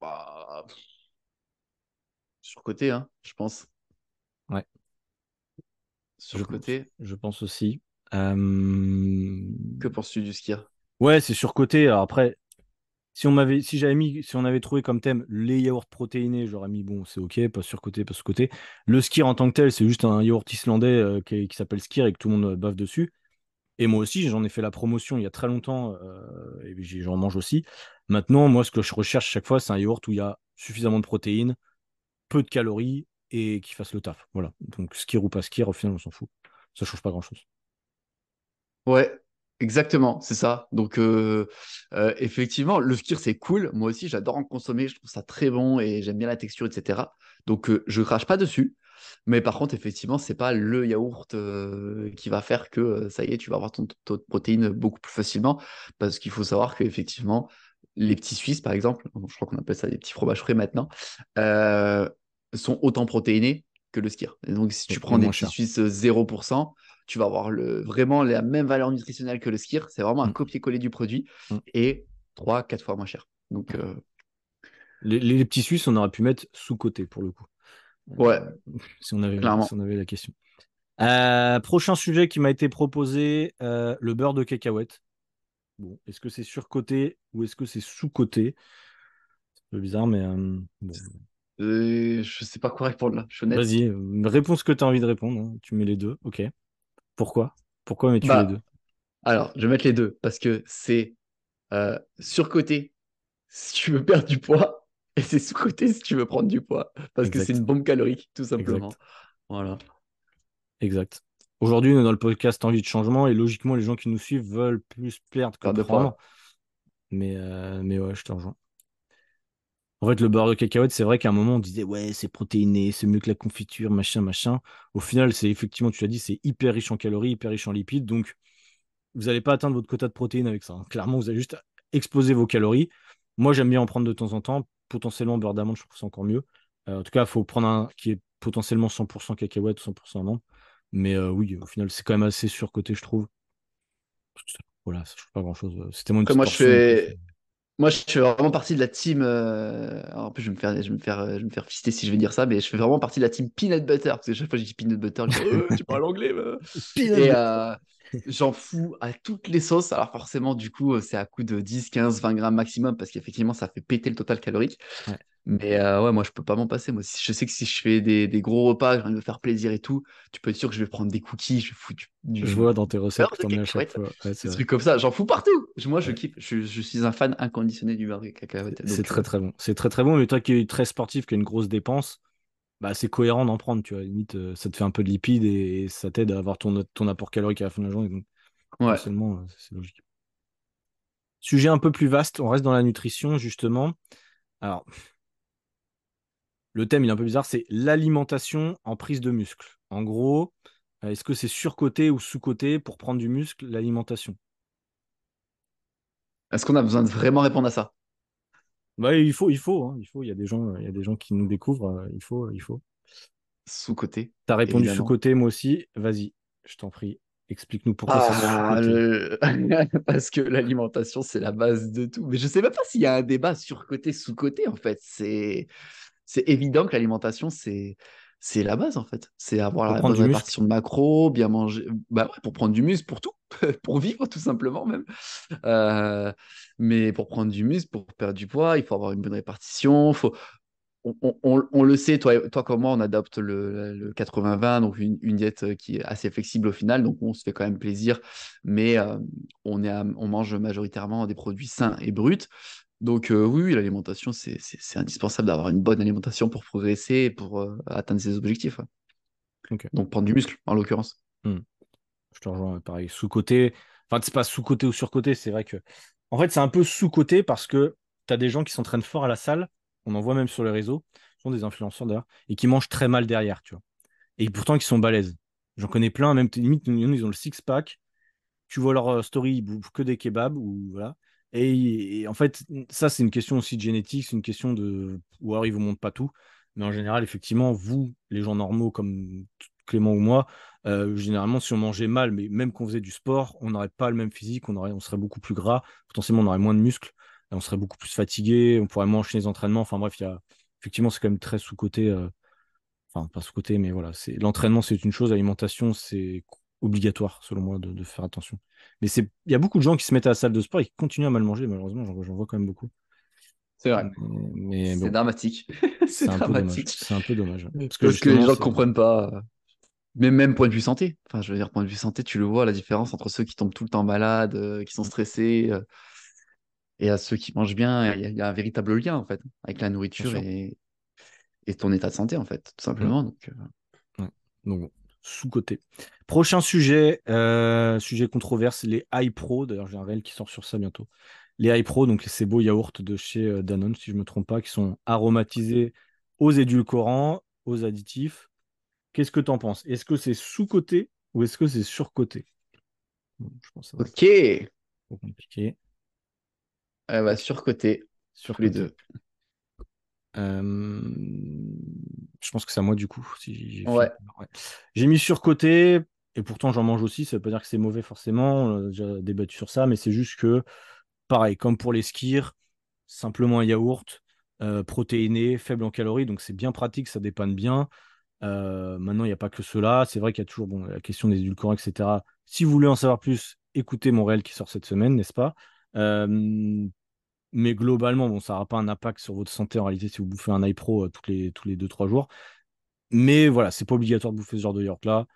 Bah, surcoté, hein, je pense. Ouais. Surcoté. Je pense aussi. Que penses-tu du Skyr? Ouais, c'est surcoté. Alors après, si on avait trouvé comme thème les yaourts protéinés, j'aurais mis bon, c'est ok, pas surcoté, pas sous-coté. Le Skyr en tant que tel, c'est juste un yaourt islandais qui s'appelle Skyr et que tout le monde bave dessus. Et moi aussi, j'en ai fait la promotion il y a très longtemps et j'en mange aussi. Maintenant, moi, ce que je recherche chaque fois, c'est un yaourt où il y a suffisamment de protéines, peu de calories et qui fasse le taf. Voilà. Donc, Skyr ou pas Skyr, au final, on s'en fout. Ça change pas grand-chose. Ouais. Exactement, c'est ça. Donc, effectivement, le Skyr, c'est cool. Moi aussi, j'adore en consommer. Je trouve ça très bon et j'aime bien la texture, etc. Donc, je crache pas dessus. Mais par contre, effectivement, c'est pas le yaourt qui va faire que, ça y est, tu vas avoir ton taux de protéines beaucoup plus facilement. Parce qu'il faut savoir qu'effectivement, les petits Suisses, par exemple, je crois qu'on appelle ça des petits fromages frais maintenant, sont autant protéinés que le Skyr. Et donc, si tu prends des petits Suisses 0%, tu vas avoir vraiment la même valeur nutritionnelle que le Skyr. C'est vraiment un copier-coller du produit et 3-4 fois moins cher. Donc, les petits Suisses, on aurait pu mettre sous-côté pour le coup. Ouais, si on avait la question. Prochain sujet qui m'a été proposé, le beurre de cacahuète. Bon, est-ce que c'est surcoté ou est-ce que c'est sous-coté? C'est un peu bizarre, mais... Bon. Je sais pas quoi répondre là, je suis honnête. Vas-y, réponds ce que tu as envie de répondre. Hein. Tu mets les deux, ok. Pourquoi mets-tu les deux? Alors, je vais mettre les deux parce que c'est surcoté si tu veux perdre du poids et c'est sous-coté si tu veux prendre du poids parce que c'est une bombe calorique, tout simplement. Exact. Voilà. Exact. Aujourd'hui, on est dans le podcast Envie de changement et logiquement, les gens qui nous suivent veulent plus perdre que prendre. Mais ouais, je te rejoins. En fait, le beurre de cacahuète, c'est vrai qu'à un moment, on disait « Ouais, c'est protéiné, c'est mieux que la confiture, machin, machin. » Au final, c'est effectivement, tu l'as dit, c'est hyper riche en calories, hyper riche en lipides. Donc, vous n'allez pas atteindre votre quota de protéines avec ça. Hein. Clairement, vous allez juste exploser vos calories. Moi, j'aime bien en prendre de temps en temps. Potentiellement, beurre d'amande, je trouve ça encore mieux. En tout cas, il faut prendre un qui est potentiellement 100% cacahuète ou 100% amande. Mais oui, au final, c'est quand même assez surcoté, je trouve. Voilà, ça ne change pas grand-chose. C'est tellement une petite portion. Moi, je fais vraiment partie de la team. En plus, je vais me faire fister si je vais dire ça, mais je fais vraiment partie de la team peanut butter parce que chaque fois que je dis peanut butter, je dis tu parles anglais. Et j'en fous à toutes les sauces. Alors forcément, du coup, c'est à coup de 10, 15, 20 grammes maximum parce qu'effectivement, ça fait péter le total calorique. Ouais. Mais ouais, moi, je peux pas m'en passer. Moi, je sais que si je fais des gros repas, j'ai envie de me faire plaisir et tout, tu peux être sûr que je vais prendre des cookies, je vais foutre du... Je vois dans tes recettes que t'en mets à chaque fois. Ouais, des trucs comme ça, j'en fous partout. Moi, je kiffe. Je suis un fan inconditionné du beurre de cacahuète. C'est très, très bon. C'est très, très bon. Mais toi qui es très sportif, qui a une grosse dépense, bah, c'est cohérent d'en prendre. Tu vois, limite, ça te fait un peu de lipides et ça t'aide à avoir ton apport calorique à la fin de la journée. Donc, ouais. Seulement, c'est logique. Sujet un peu plus vaste. On reste dans la nutrition, justement. Alors... Le thème, il est un peu bizarre, c'est l'alimentation en prise de muscle. En gros, est-ce que c'est surcoté ou sous-coté pour prendre du muscle, l'alimentation? Est-ce qu'on a besoin de vraiment répondre à ça? Bah, il faut. Il y a des gens qui nous découvrent, il faut. Sous-coté. T'as répondu évidemment. Sous-coté, moi aussi. Vas-y, je t'en prie. Explique-nous pourquoi c'est sous-coté. Parce que l'alimentation, c'est la base de tout. Mais je ne sais même pas s'il y a un débat surcoté, sous-coté, en fait. C'est évident que l'alimentation, c'est la base, en fait. C'est avoir la bonne répartition de macros, bien manger, bah ouais, pour prendre du muscle, pour tout, pour vivre, tout simplement, même. Mais pour prendre du muscle, pour perdre du poids, il faut avoir une bonne répartition. On le sait, toi comme moi, on adopte le 80-20, donc une diète qui est assez flexible au final. Donc, on se fait quand même plaisir, mais on mange majoritairement des produits sains et bruts. Donc oui, l'alimentation, c'est indispensable d'avoir une bonne alimentation pour progresser et pour atteindre ses objectifs. Ouais. Okay. Donc prendre du muscle, en l'occurrence. Mmh. Je te rejoins, pareil, sous-côté. Enfin, c'est pas sous-côté ou sur-côté, c'est vrai que... En fait, c'est un peu sous-côté parce que tu as des gens qui s'entraînent fort à la salle, on en voit même sur les réseaux, ce sont des influenceurs d'ailleurs, et qui mangent très mal derrière, tu vois. Et pourtant, ils sont balèzes. J'en connais plein, même limite, ils ont le six-pack, tu vois leur story, ils bouffent que des kebabs, ou voilà. Et en fait, ça, c'est une question aussi de génétique, c'est une question de... Ou alors, ils vous montrent pas tout. Mais en général, effectivement, vous, les gens normaux comme Clément ou moi, généralement, si on mangeait mal, mais même qu'on faisait du sport, on n'aurait pas le même physique, on serait beaucoup plus gras, potentiellement, on aurait moins de muscles, on serait beaucoup plus fatigué, on pourrait moins enchaîner les entraînements. Enfin bref, effectivement, c'est quand même très sous-côté. Enfin, pas sous-côté, mais voilà. L'entraînement, c'est une chose, l'alimentation, c'est obligatoire, selon moi, de faire attention. Mais il y a beaucoup de gens qui se mettent à la salle de sport et qui continuent à mal manger, malheureusement, j'en vois quand même beaucoup. C'est vrai. Mais c'est bon, dramatique. C'est un peu dommage. Parce que les gens ne comprennent pas. Mais même point de vue santé. Enfin, je veux dire, point de vue santé, tu le vois, la différence entre ceux qui tombent tout le temps malades, qui sont stressés, et à ceux qui mangent bien. Il y a un véritable lien, en fait, avec la nourriture et ton état de santé, en fait, tout simplement. Donc, sous-côté. Prochain sujet, sujet controverse, les Hipro. D'ailleurs, j'ai un réel qui sort sur ça bientôt. Les Hipro, donc ces beaux yaourts de chez Danone, si je ne me trompe pas, qui sont aromatisés aux édulcorants, aux additifs. Qu'est-ce que tu en penses? Est-ce que c'est sous-coté ou est-ce que c'est sur-coté? Bon, je pense que c'est trop compliqué. Bah, sur-coté, les deux. Je pense que c'est à moi du coup. Si j'ai mis sur-coté et pourtant j'en mange aussi. Ça ne veut pas dire que c'est mauvais forcément. On a déjà débattu sur ça, mais c'est juste que pareil, comme pour les Skyr, simplement un yaourt, protéiné, faible en calories, donc c'est bien pratique, ça dépanne bien. Maintenant, il n'y a pas que cela. C'est vrai qu'il y a toujours la question des édulcorants, etc. Si vous voulez en savoir plus, écoutez mon réel qui sort cette semaine, n'est-ce pas? Mais globalement, ça n'aura pas un impact sur votre santé en réalité si vous bouffez un Hipro tous les 2-3 jours. Mais voilà, c'est pas obligatoire de bouffer ce genre de yaourt-là.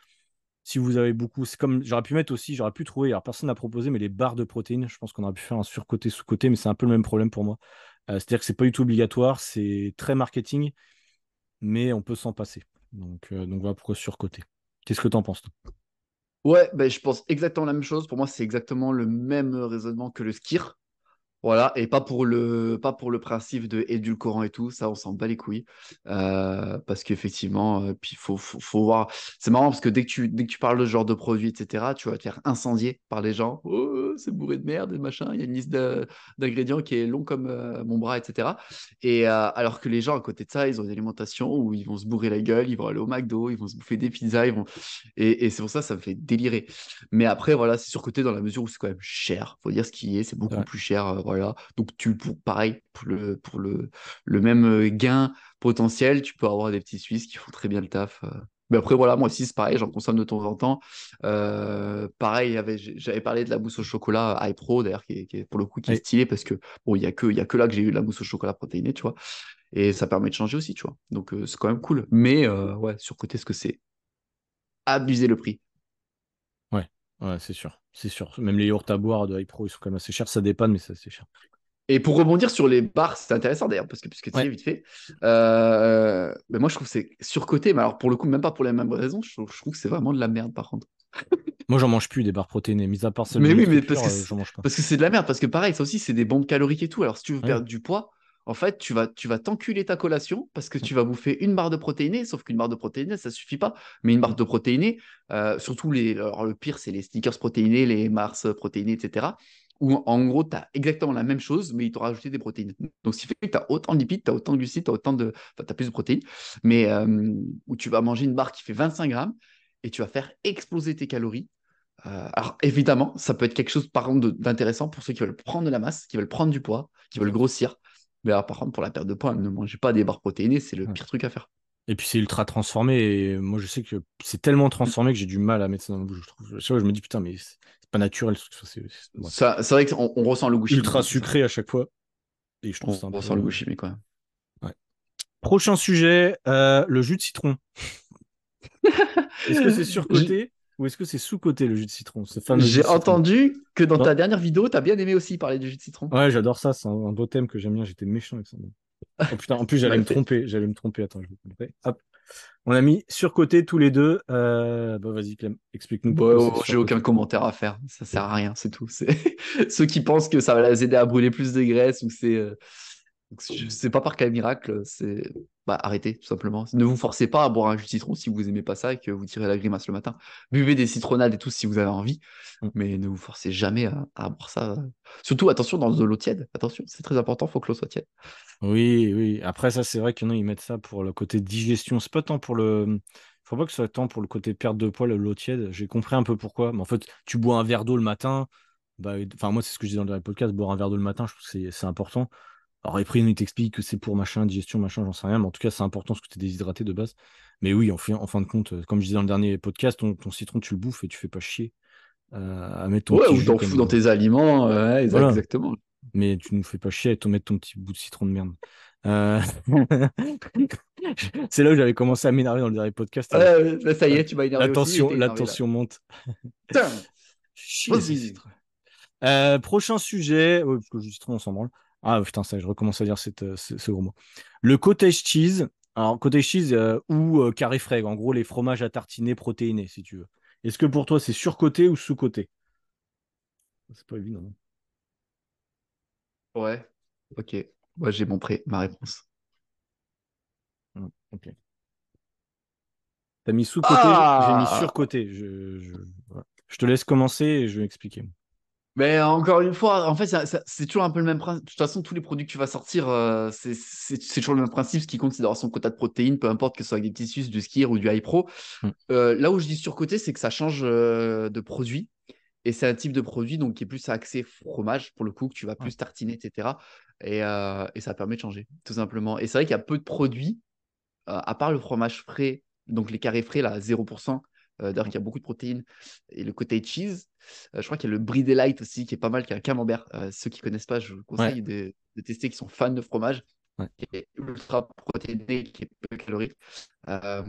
Si vous avez beaucoup, c'est comme j'aurais pu mettre aussi, j'aurais pu trouver, alors personne n'a proposé, mais les barres de protéines, je pense qu'on aurait pu faire un surcoté, sous-coté, mais c'est un peu le même problème pour moi. C'est-à-dire que c'est pas du tout obligatoire, c'est très marketing, mais on peut s'en passer. Donc voilà pourquoi surcoté. Qu'est-ce que tu en penses, toi? Ouais, je pense exactement la même chose. Pour moi, c'est exactement le même raisonnement que le Skyr. Voilà, et pas pour le principe de édulcorant et tout, ça on s'en bat les couilles, parce qu'effectivement, puis faut voir, c'est marrant parce que dès que tu parles de ce genre de produit, etc., tu vas te faire incendier par les gens, oh, c'est bourré de merde, machin, il y a une liste d'ingrédients qui est long comme mon bras, etc. Et alors que les gens à côté de ça, ils ont une alimentation où ils vont se bourrer la gueule, ils vont aller au McDo, ils vont se bouffer des pizzas, et c'est pour ça, ça me fait délirer. Mais après, voilà, c'est surcoté dans la mesure où c'est quand même cher, faut dire ce qu'il y a, c'est beaucoup plus cher, voilà. Donc, pareil, pour le même gain potentiel, tu peux avoir des petits Suisses qui font très bien le taf. Mais après, voilà, moi aussi, c'est pareil, j'en consomme de temps en temps. Pareil, j'avais parlé de la mousse au chocolat Hipro, d'ailleurs, qui est pour le coup, qui est stylée, parce que bon, il n'y a que là que j'ai eu de la mousse au chocolat protéinée, tu vois. Et ça permet de changer aussi, tu vois. Donc, c'est quand même cool. Mais, ouais, surcoté, ce que c'est abuser le prix. Ouais, c'est sûr. Même les yaourts à boire de Hipro, ils sont quand même assez chers. Ça dépanne, mais c'est assez cher. Et pour rebondir sur les bars, c'est intéressant d'ailleurs, parce que tu y es vite fait. Mais moi, je trouve que c'est surcoté. Mais alors, pour le coup, même pas pour les mêmes raisons. Je trouve que c'est vraiment de la merde, par contre. Moi, j'en mange plus des barres protéinées, mis à part celles de Nutripure, j'en mange pas. Parce que c'est de la merde. Parce que pareil, ça aussi, c'est des bombes caloriques et tout. Alors, si tu veux perdre du poids, en fait, tu vas t'enculer ta collation parce que tu vas bouffer une barre de protéinée, sauf qu'une barre de protéinée, ça ne suffit pas. Mais une barre de protéinée, surtout le pire, c'est les sneakers protéinés, les Mars protéinés, etc. Où en gros, tu as exactement la même chose, mais ils t'ont rajouté des protéines. Donc, ce qui fait que tu as autant de lipides, tu as autant de glucides, enfin, tu as plus de protéines, mais où tu vas manger une barre qui fait 25 grammes et tu vas faire exploser tes calories. Alors évidemment, ça peut être quelque chose par contre d'intéressant pour ceux qui veulent prendre de la masse, qui veulent prendre du poids, qui veulent grossir. Mais alors, par contre, pour la perte de poids, ne mangez pas des barres protéinées, c'est le pire truc à faire. Et puis, c'est ultra transformé. Et moi, je sais que c'est tellement transformé que j'ai du mal à mettre ça dans ma bouche. Je me dis, putain, mais c'est pas naturel. C'est vrai qu'on ressent le goût chimique. Ultra sucré à chaque fois. Et je trouve ça un peu... On ressent le goût chimique, quoi. Ouais. Prochain sujet, le jus de citron. Est-ce que c'est surcoté ou est-ce que c'est sous-coté le jus de citron, ce fameux jus de citron ? J'ai entendu que dans ta dernière vidéo, tu as bien aimé aussi parler du jus de citron. Ouais, j'adore ça, c'est un beau thème que j'aime bien, j'étais méchant avec ça. Oh putain, en plus j'allais me tromper, attends, je vais me tromper. Hop. On a mis surcoté tous les deux. Bah, vas-y, Clem, explique-nous. J'ai aucun commentaire à faire. Ça sert à rien, c'est tout. C'est... Ceux qui pensent que ça va les aider à brûler plus de graisse ou que c'est pas par cas miracle, c'est bah, arrêtez tout simplement. Ne vous forcez pas à boire un jus de citron si vous aimez pas ça et que vous tirez la grimace le matin. Buvez des citronnades et tout si vous avez envie, mais ne vous forcez jamais à boire ça. Surtout attention dans de l'eau tiède. Attention, c'est très important, faut que l'eau soit tiède. Oui, oui. Après ça, c'est vrai qu'il y en a, ils mettent ça pour le côté digestion. C'est pas tant pour le. Faut pas que ce soit tant pour le côté perte de poids, l'eau tiède. J'ai compris un peu pourquoi. Mais en fait, tu bois un verre d'eau le matin. Bah, moi, c'est ce que je dis dans le podcast. Boire un verre d'eau le matin, je trouve que c'est important. Alors après, il t'explique que c'est pour machin, digestion, machin, j'en sais rien, mais en tout cas, c'est important parce que tu es déshydraté de base. Mais oui, en fin de compte, comme je disais dans le dernier podcast, ton citron, tu le bouffes et tu fais pas chier à mettre ton petit jus. Ouais, ou t'en fous dans tes aliments, ouais, voilà. Exactement. Mais tu nous fais pas chier à mettre ton petit bout de citron de merde. C'est là où j'avais commencé à m'énerver dans le dernier podcast. Là, ça y est, tu m'as énervé. La tension monte. Putain, chier. Prochain sujet, parce que justement, on s'en branle. Ah putain, ça, je recommence à dire ce gros mot. Le cottage cheese. Alors, cottage cheese ou carré frais, en gros, les fromages à tartiner protéinés, si tu veux. Est-ce que pour toi, c'est surcoté ou sous-coté ? C'est pas évident. Hein. Ouais, ok. Moi, j'ai montré ma réponse. Ok. T'as mis sous-coté, j'ai mis surcoté. Je te laisse commencer et je vais expliquer. Mais encore une fois, en fait, c'est toujours un peu le même principe. De toute façon, tous les produits que tu vas sortir, c'est toujours le même principe. Ce qui compte, c'est d'avoir son quota de protéines, peu importe que ce soit avec des petits suces, du Skyr ou du Hipro. Là où je dis surcoté, c'est que ça change de produit. Et c'est un type de produit donc, qui est plus axé fromage, pour le coup, que tu vas plus tartiner, etc. Et ça permet de changer, tout simplement. Et c'est vrai qu'il y a peu de produits, à part le fromage frais, donc les carrés frais, là, 0%. D'ailleurs, il y a beaucoup de protéines et le côté cheese. Je crois qu'il y a le Brie Delight aussi qui est pas mal, qui a un camembert. Ceux qui ne connaissent pas, je vous conseille de tester, qui sont fans de fromage, qui est ultra protéiné, qui est peu calorique. Il y a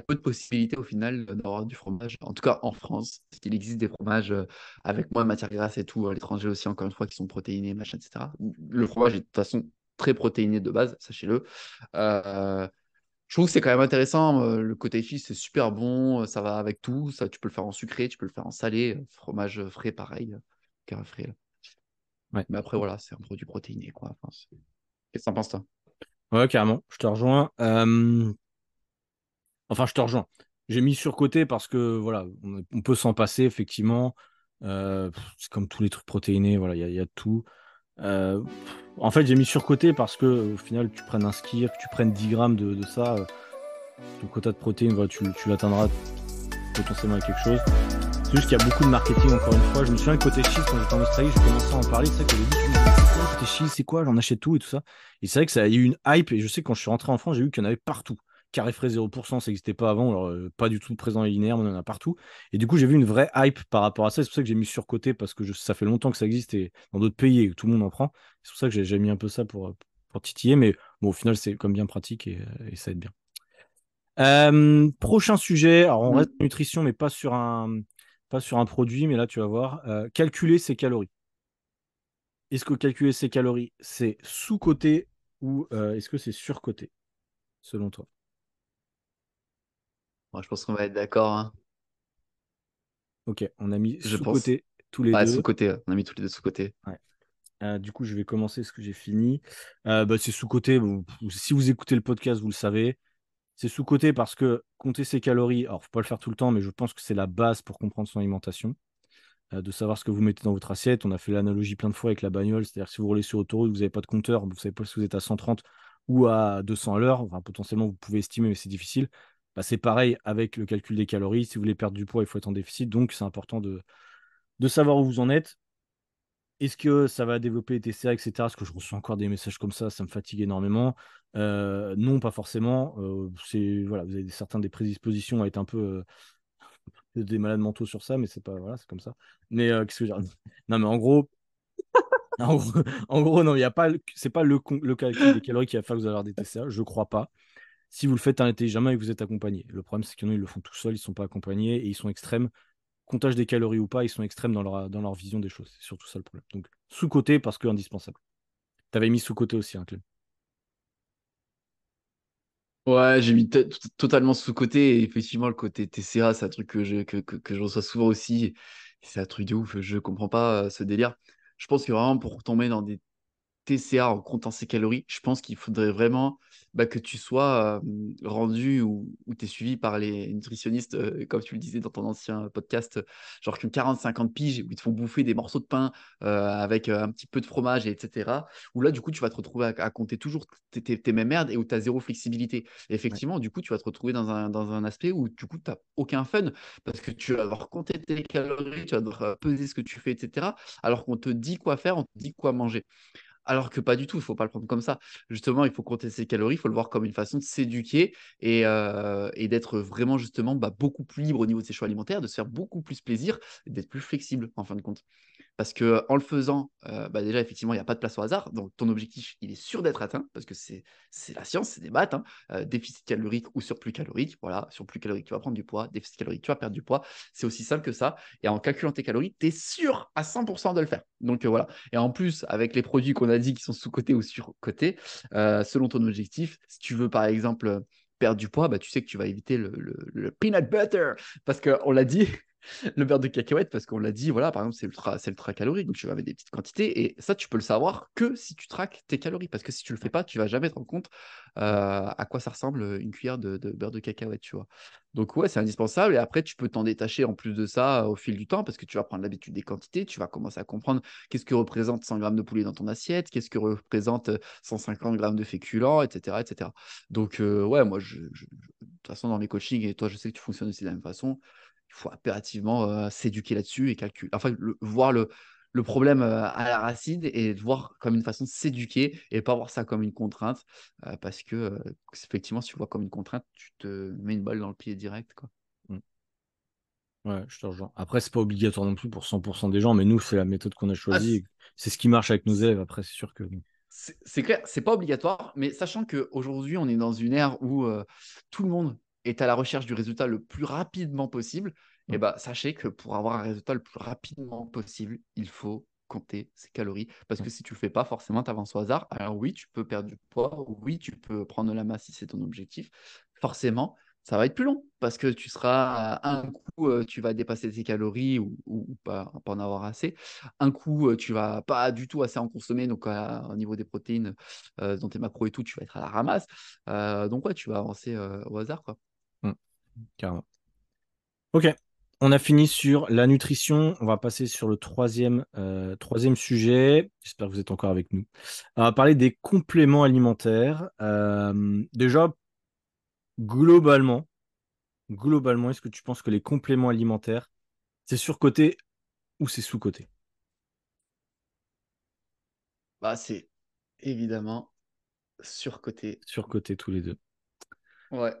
peu de possibilités au final d'avoir du fromage, en tout cas en France. Il existe des fromages avec moins de matière grasse et tout, à l'étranger aussi, encore une fois, qui sont protéinés, machin, etc. Le fromage est de toute façon très protéiné de base, sachez-le. Je trouve que c'est quand même intéressant. Le cottage cheese, c'est super bon. Ça va avec tout. Ça, tu peux le faire en sucré, tu peux le faire en salé. Fromage frais, pareil. Carré frais. Ouais. Mais après, voilà, c'est un produit protéiné, quoi. Enfin, qu'est-ce que t'en penses, toi ? Ouais, carrément. Je te rejoins. Enfin, je te rejoins. J'ai mis surcoté parce que, voilà, on peut s'en passer, effectivement. C'est comme tous les trucs protéinés. Voilà, il y a tout. En fait, j'ai mis surcoté parce que au final, tu prennes un Skyr, que tu prennes 10 grammes de ça, ton quota de protéines, voilà, tu l'atteindras potentiellement à quelque chose. C'est juste qu'il y a beaucoup de marketing, encore une fois. Je me souviens que côté cheese, quand j'étais en Australie, j'ai commencé à en parler. Tu sais, qu'au début, tu me disais, côté cheese, c'est quoi ? J'en achète tout et tout ça. Et c'est vrai que ça a eu une hype. Et je sais, quand je suis rentré en France, j'ai vu qu'il y en avait partout. Carré frais 0%, ça n'existait pas avant, alors pas du tout présent et linéaire, mais on en a partout. Et du coup, j'ai vu une vraie hype par rapport à ça. C'est pour ça que j'ai mis surcoté, parce que ça fait longtemps que ça existe et dans d'autres pays et tout le monde en prend. C'est pour ça que j'ai mis un peu ça pour titiller, mais bon, au final, c'est comme bien pratique et ça aide bien. Prochain sujet, alors on reste nutrition, mais pas sur un produit, mais là, tu vas voir. Calculer ses calories. Est-ce que calculer ses calories, c'est sous-coté ou est-ce que c'est surcoté, selon toi ? Je pense qu'on va être d'accord. Hein. Ok, on a mis sous-côté tous les deux. Sous-côté, on a mis tous les deux sous-côté. Ouais. Du coup, je vais commencer ce que j'ai fini. C'est sous-côté. Si vous écoutez le podcast, vous le savez. C'est sous-côté parce que compter ses calories, alors il ne faut pas le faire tout le temps, mais je pense que c'est la base pour comprendre son alimentation. De savoir ce que vous mettez dans votre assiette. On a fait l'analogie plein de fois avec la bagnole. C'est-à-dire que si vous roulez sur autoroute, vous n'avez pas de compteur, vous ne savez pas si vous êtes à 130 ou à 200 à l'heure. Enfin, potentiellement, vous pouvez estimer, mais c'est difficile. Bah, c'est pareil avec le calcul des calories. Si vous voulez perdre du poids, il faut être en déficit. Donc, c'est important de savoir où vous en êtes. Est-ce que ça va développer les TCA, etc. Parce que je reçois encore des messages comme ça me fatigue énormément. Non, pas forcément. Voilà, vous avez certains des prédispositions à être un peu des malades mentaux sur ça, mais c'est pas voilà, c'est comme ça. Mais qu'est-ce que j'ai dit ? Non, mais en gros... en gros, non, il y a pas. C'est pas le calcul des calories qui va faire que vous allez avoir des TCA. Je crois pas. Si vous le faites intelligemment et que vous êtes accompagné. Le problème, c'est qu'il y en a, ils le font tout seuls, ils ne sont pas accompagnés et ils sont extrêmes. Comptage des calories ou pas, ils sont extrêmes dans leur vision des choses. C'est surtout ça le problème. Donc, sous-côté parce que indispensable. Tu avais mis sous-côté aussi, hein, Clem. Ouais, j'ai mis totalement sous-côté. Effectivement, le côté TCA, c'est un truc que je reçois souvent aussi. C'est un truc de ouf. Je ne comprends pas ce délire. Je pense que vraiment, pour tomber dans des TCA en comptant ses calories, je pense qu'il faudrait vraiment que tu sois rendu ou tu es suivi par les nutritionnistes, comme tu le disais dans ton ancien podcast, genre qu'une 40-50 piges où ils te font bouffer des morceaux de pain avec un petit peu de fromage, etc. Où là, du coup, tu vas te retrouver à compter toujours tes mêmes merdes et où tu as zéro flexibilité. Et effectivement, du coup, tu vas te retrouver dans un aspect où du coup, tu n'as aucun fun parce que tu vas devoir compter tes calories, tu vas devoir peser ce que tu fais, etc. Alors qu'on te dit quoi faire, on te dit quoi manger. Alors que pas du tout, il ne faut pas le prendre comme ça. Justement, il faut compter ses calories, il faut le voir comme une façon de s'éduquer et d'être vraiment justement beaucoup plus libre au niveau de ses choix alimentaires, de se faire beaucoup plus plaisir, d'être plus flexible en fin de compte. Parce qu'en le faisant, déjà, effectivement, il n'y a pas de place au hasard. Donc, ton objectif, il est sûr d'être atteint parce que c'est la science, c'est des maths. Hein. Déficit calorique ou surplus calorique. Voilà, surplus calorique, tu vas prendre du poids. Déficit calorique, tu vas perdre du poids. C'est aussi simple que ça. Et en calculant tes calories, tu es sûr à 100% de le faire. Donc, voilà. Et en plus, avec les produits qu'on a dit qui sont sous-cotés ou sur-cotés, selon ton objectif, si tu veux, par exemple, perdre du poids, tu sais que tu vas éviter le peanut butter parce qu'on l'a dit… Le beurre de cacahuète, parce qu'on l'a dit, voilà, par exemple, c'est ultra calorique, donc tu vas mettre des petites quantités, et ça, tu peux le savoir que si tu traques tes calories, parce que si tu le fais pas, tu vas jamais te rendre compte à quoi ça ressemble une cuillère de beurre de cacahuète, tu vois. Donc ouais, c'est indispensable, et après, tu peux t'en détacher en plus de ça au fil du temps, parce que tu vas prendre l'habitude des quantités, tu vas commencer à comprendre qu'est-ce que représente 100 grammes de poulet dans ton assiette, qu'est-ce que représente 150 grammes de féculents, etc., etc. Donc ouais, moi, de toute façon, dans mes coachings, et toi, je sais que tu fonctionnes aussi de la même façon, il faut impérativement s'éduquer là-dessus et calculer. Enfin, voir le problème à la racine et voir comme une façon de s'éduquer et pas voir ça comme une contrainte. Parce que, effectivement, si tu vois comme une contrainte, tu te mets une balle dans le pied direct. Quoi. Ouais, je te rejoins. Après, ce n'est pas obligatoire non plus pour 100% des gens, mais nous, c'est la méthode qu'on a choisie. C'est ce qui marche avec nos élèves. Après, c'est sûr que. C'est clair, ce n'est pas obligatoire, mais sachant qu'aujourd'hui, on est dans une ère où tout le monde. Et tu es à la recherche du résultat le plus rapidement possible, et sachez que pour avoir un résultat le plus rapidement possible, il faut compter ses calories. Parce que si tu ne le fais pas, forcément, tu avances au hasard. Alors oui, tu peux perdre du poids, oui, tu peux prendre de la masse si c'est ton objectif. Forcément, ça va être plus long parce que tu seras un coup, tu vas dépasser tes calories ou pas en avoir assez. Un coup, tu vas pas du tout assez en consommer. Donc, au niveau des protéines, dans tes macros et tout, tu vas être à la ramasse. Donc, ouais, tu vas avancer au hasard, quoi. Carrément. Ok, on a fini sur la nutrition. On va passer sur le troisième sujet. J'espère que vous êtes encore avec nous. On va parler des compléments alimentaires. Déjà, globalement, est-ce que tu penses que les compléments alimentaires, c'est surcoté ou c'est sous-coté ? C'est évidemment surcoté. Surcoté tous les deux. Ouais.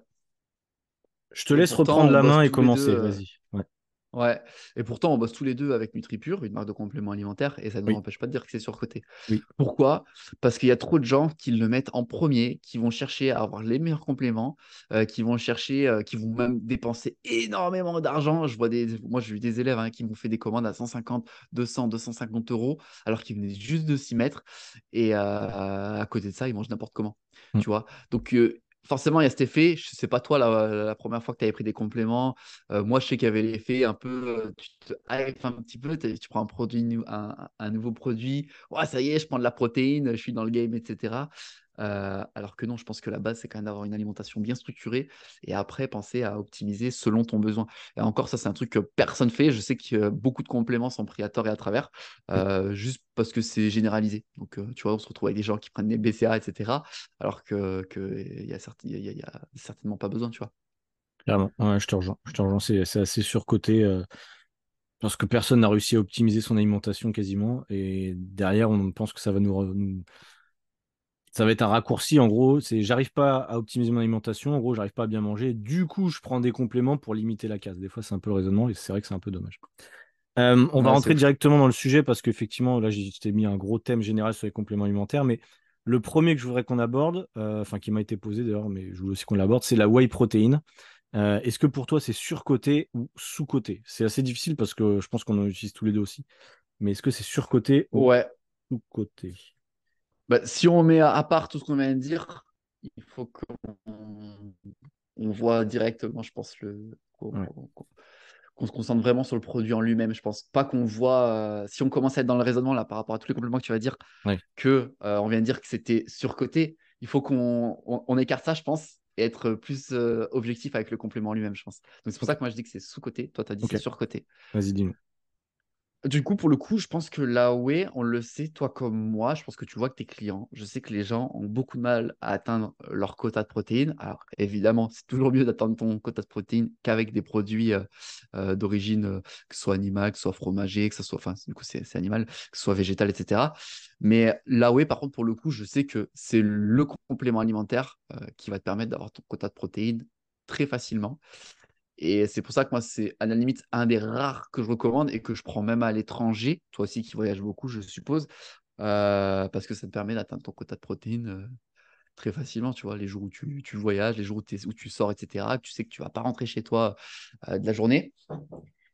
Je te laisse reprendre la main et commencer, vas-y. Ouais. Et pourtant, on bosse tous les deux avec Nutripure, une marque de compléments alimentaires, et ça ne nous empêche pas de dire que c'est surcoté. Oui. Pourquoi ? Parce qu'il y a trop de gens qui le mettent en premier, qui vont chercher à avoir les meilleurs compléments, qui vont même dépenser énormément d'argent. Moi, j'ai eu des élèves qui m'ont fait des commandes à 150, 200, 250 euros, alors qu'ils venaient juste de s'y mettre. Et à côté de ça, ils mangent n'importe comment. Tu vois ? Donc, forcément, il y a cet effet. Je ne sais pas, toi, la première fois que tu avais pris des compléments, moi, je sais qu'il y avait l'effet un peu, tu te hypes un petit peu, tu prends un nouveau produit, ouais, ça y est, je prends de la protéine, je suis dans le game, etc. Alors que non, je pense que la base, c'est quand même d'avoir une alimentation bien structurée et après, penser à optimiser selon ton besoin. Et encore, ça, c'est un truc que personne ne fait. Je sais que beaucoup de compléments sont pris à tort et à travers, juste parce que c'est généralisé. Donc, tu vois, on se retrouve avec des gens qui prennent des BCA, etc. Alors qu'il n'y a certainement pas besoin, tu vois. Clairement, ouais, je te rejoins. C'est assez surcoté parce que personne n'a réussi à optimiser son alimentation quasiment. Et derrière, on pense que ça va nous... Ça va être un raccourci, en gros, c'est j'arrive pas à optimiser mon alimentation, en gros, j'arrive pas à bien manger, du coup, je prends des compléments pour limiter la casse. Des fois, c'est un peu le raisonnement et c'est vrai que c'est un peu dommage. On va rentrer directement dans le sujet parce qu'effectivement, là, je t'ai mis un gros thème général sur les compléments alimentaires, mais Le premier que je voudrais qu'on aborde, enfin qui m'a été posé d'ailleurs, mais je voulais aussi qu'on l'aborde, c'est la whey protéine. Est-ce que pour toi, c'est surcoté ou sous-coté? C'est assez difficile parce que je pense qu'on en utilise tous les deux aussi. Mais est-ce que c'est surcoté ou sous-coté? Bah, si on met à part tout ce qu'on vient de dire, il faut qu'on voit directement, je pense, qu'on se concentre vraiment sur le produit en lui-même. Je pense pas qu'on voit, si on commence à être dans le raisonnement là, par rapport à tous les compléments que tu vas dire, qu'on vient de dire que c'était surcoté, il faut qu'on écarte ça, je pense, et être plus objectif avec le complément lui-même, je pense. Donc, c'est pour ça que moi, je dis que c'est sous-coté. Toi, tu as dit c'est surcoté. Vas-y, dis-nous. Du coup, pour le coup, je pense que la whey, on le sait, toi comme moi, je pense que tu vois que tes clients, je sais que les gens ont beaucoup de mal à atteindre leur quota de protéines. Alors, évidemment, c'est toujours mieux d'atteindre ton quota de protéines qu'avec des produits d'origine, que ce soit animal, que ce soit fromager, que ce soit, enfin, du coup, c'est animal, que ce soit végétal, etc. Mais la whey, par contre, pour le coup, je sais que c'est le complément alimentaire qui va te permettre d'avoir ton quota de protéines très facilement. Et c'est pour ça que moi, c'est à la limite un des rares que je recommande et que je prends même à l'étranger. Toi aussi qui voyages beaucoup, je suppose, parce que ça te permet d'atteindre ton quota de protéines très facilement. Tu vois, les jours où tu voyages, les jours où tu sors, etc., tu sais que tu ne vas pas rentrer chez toi de la journée.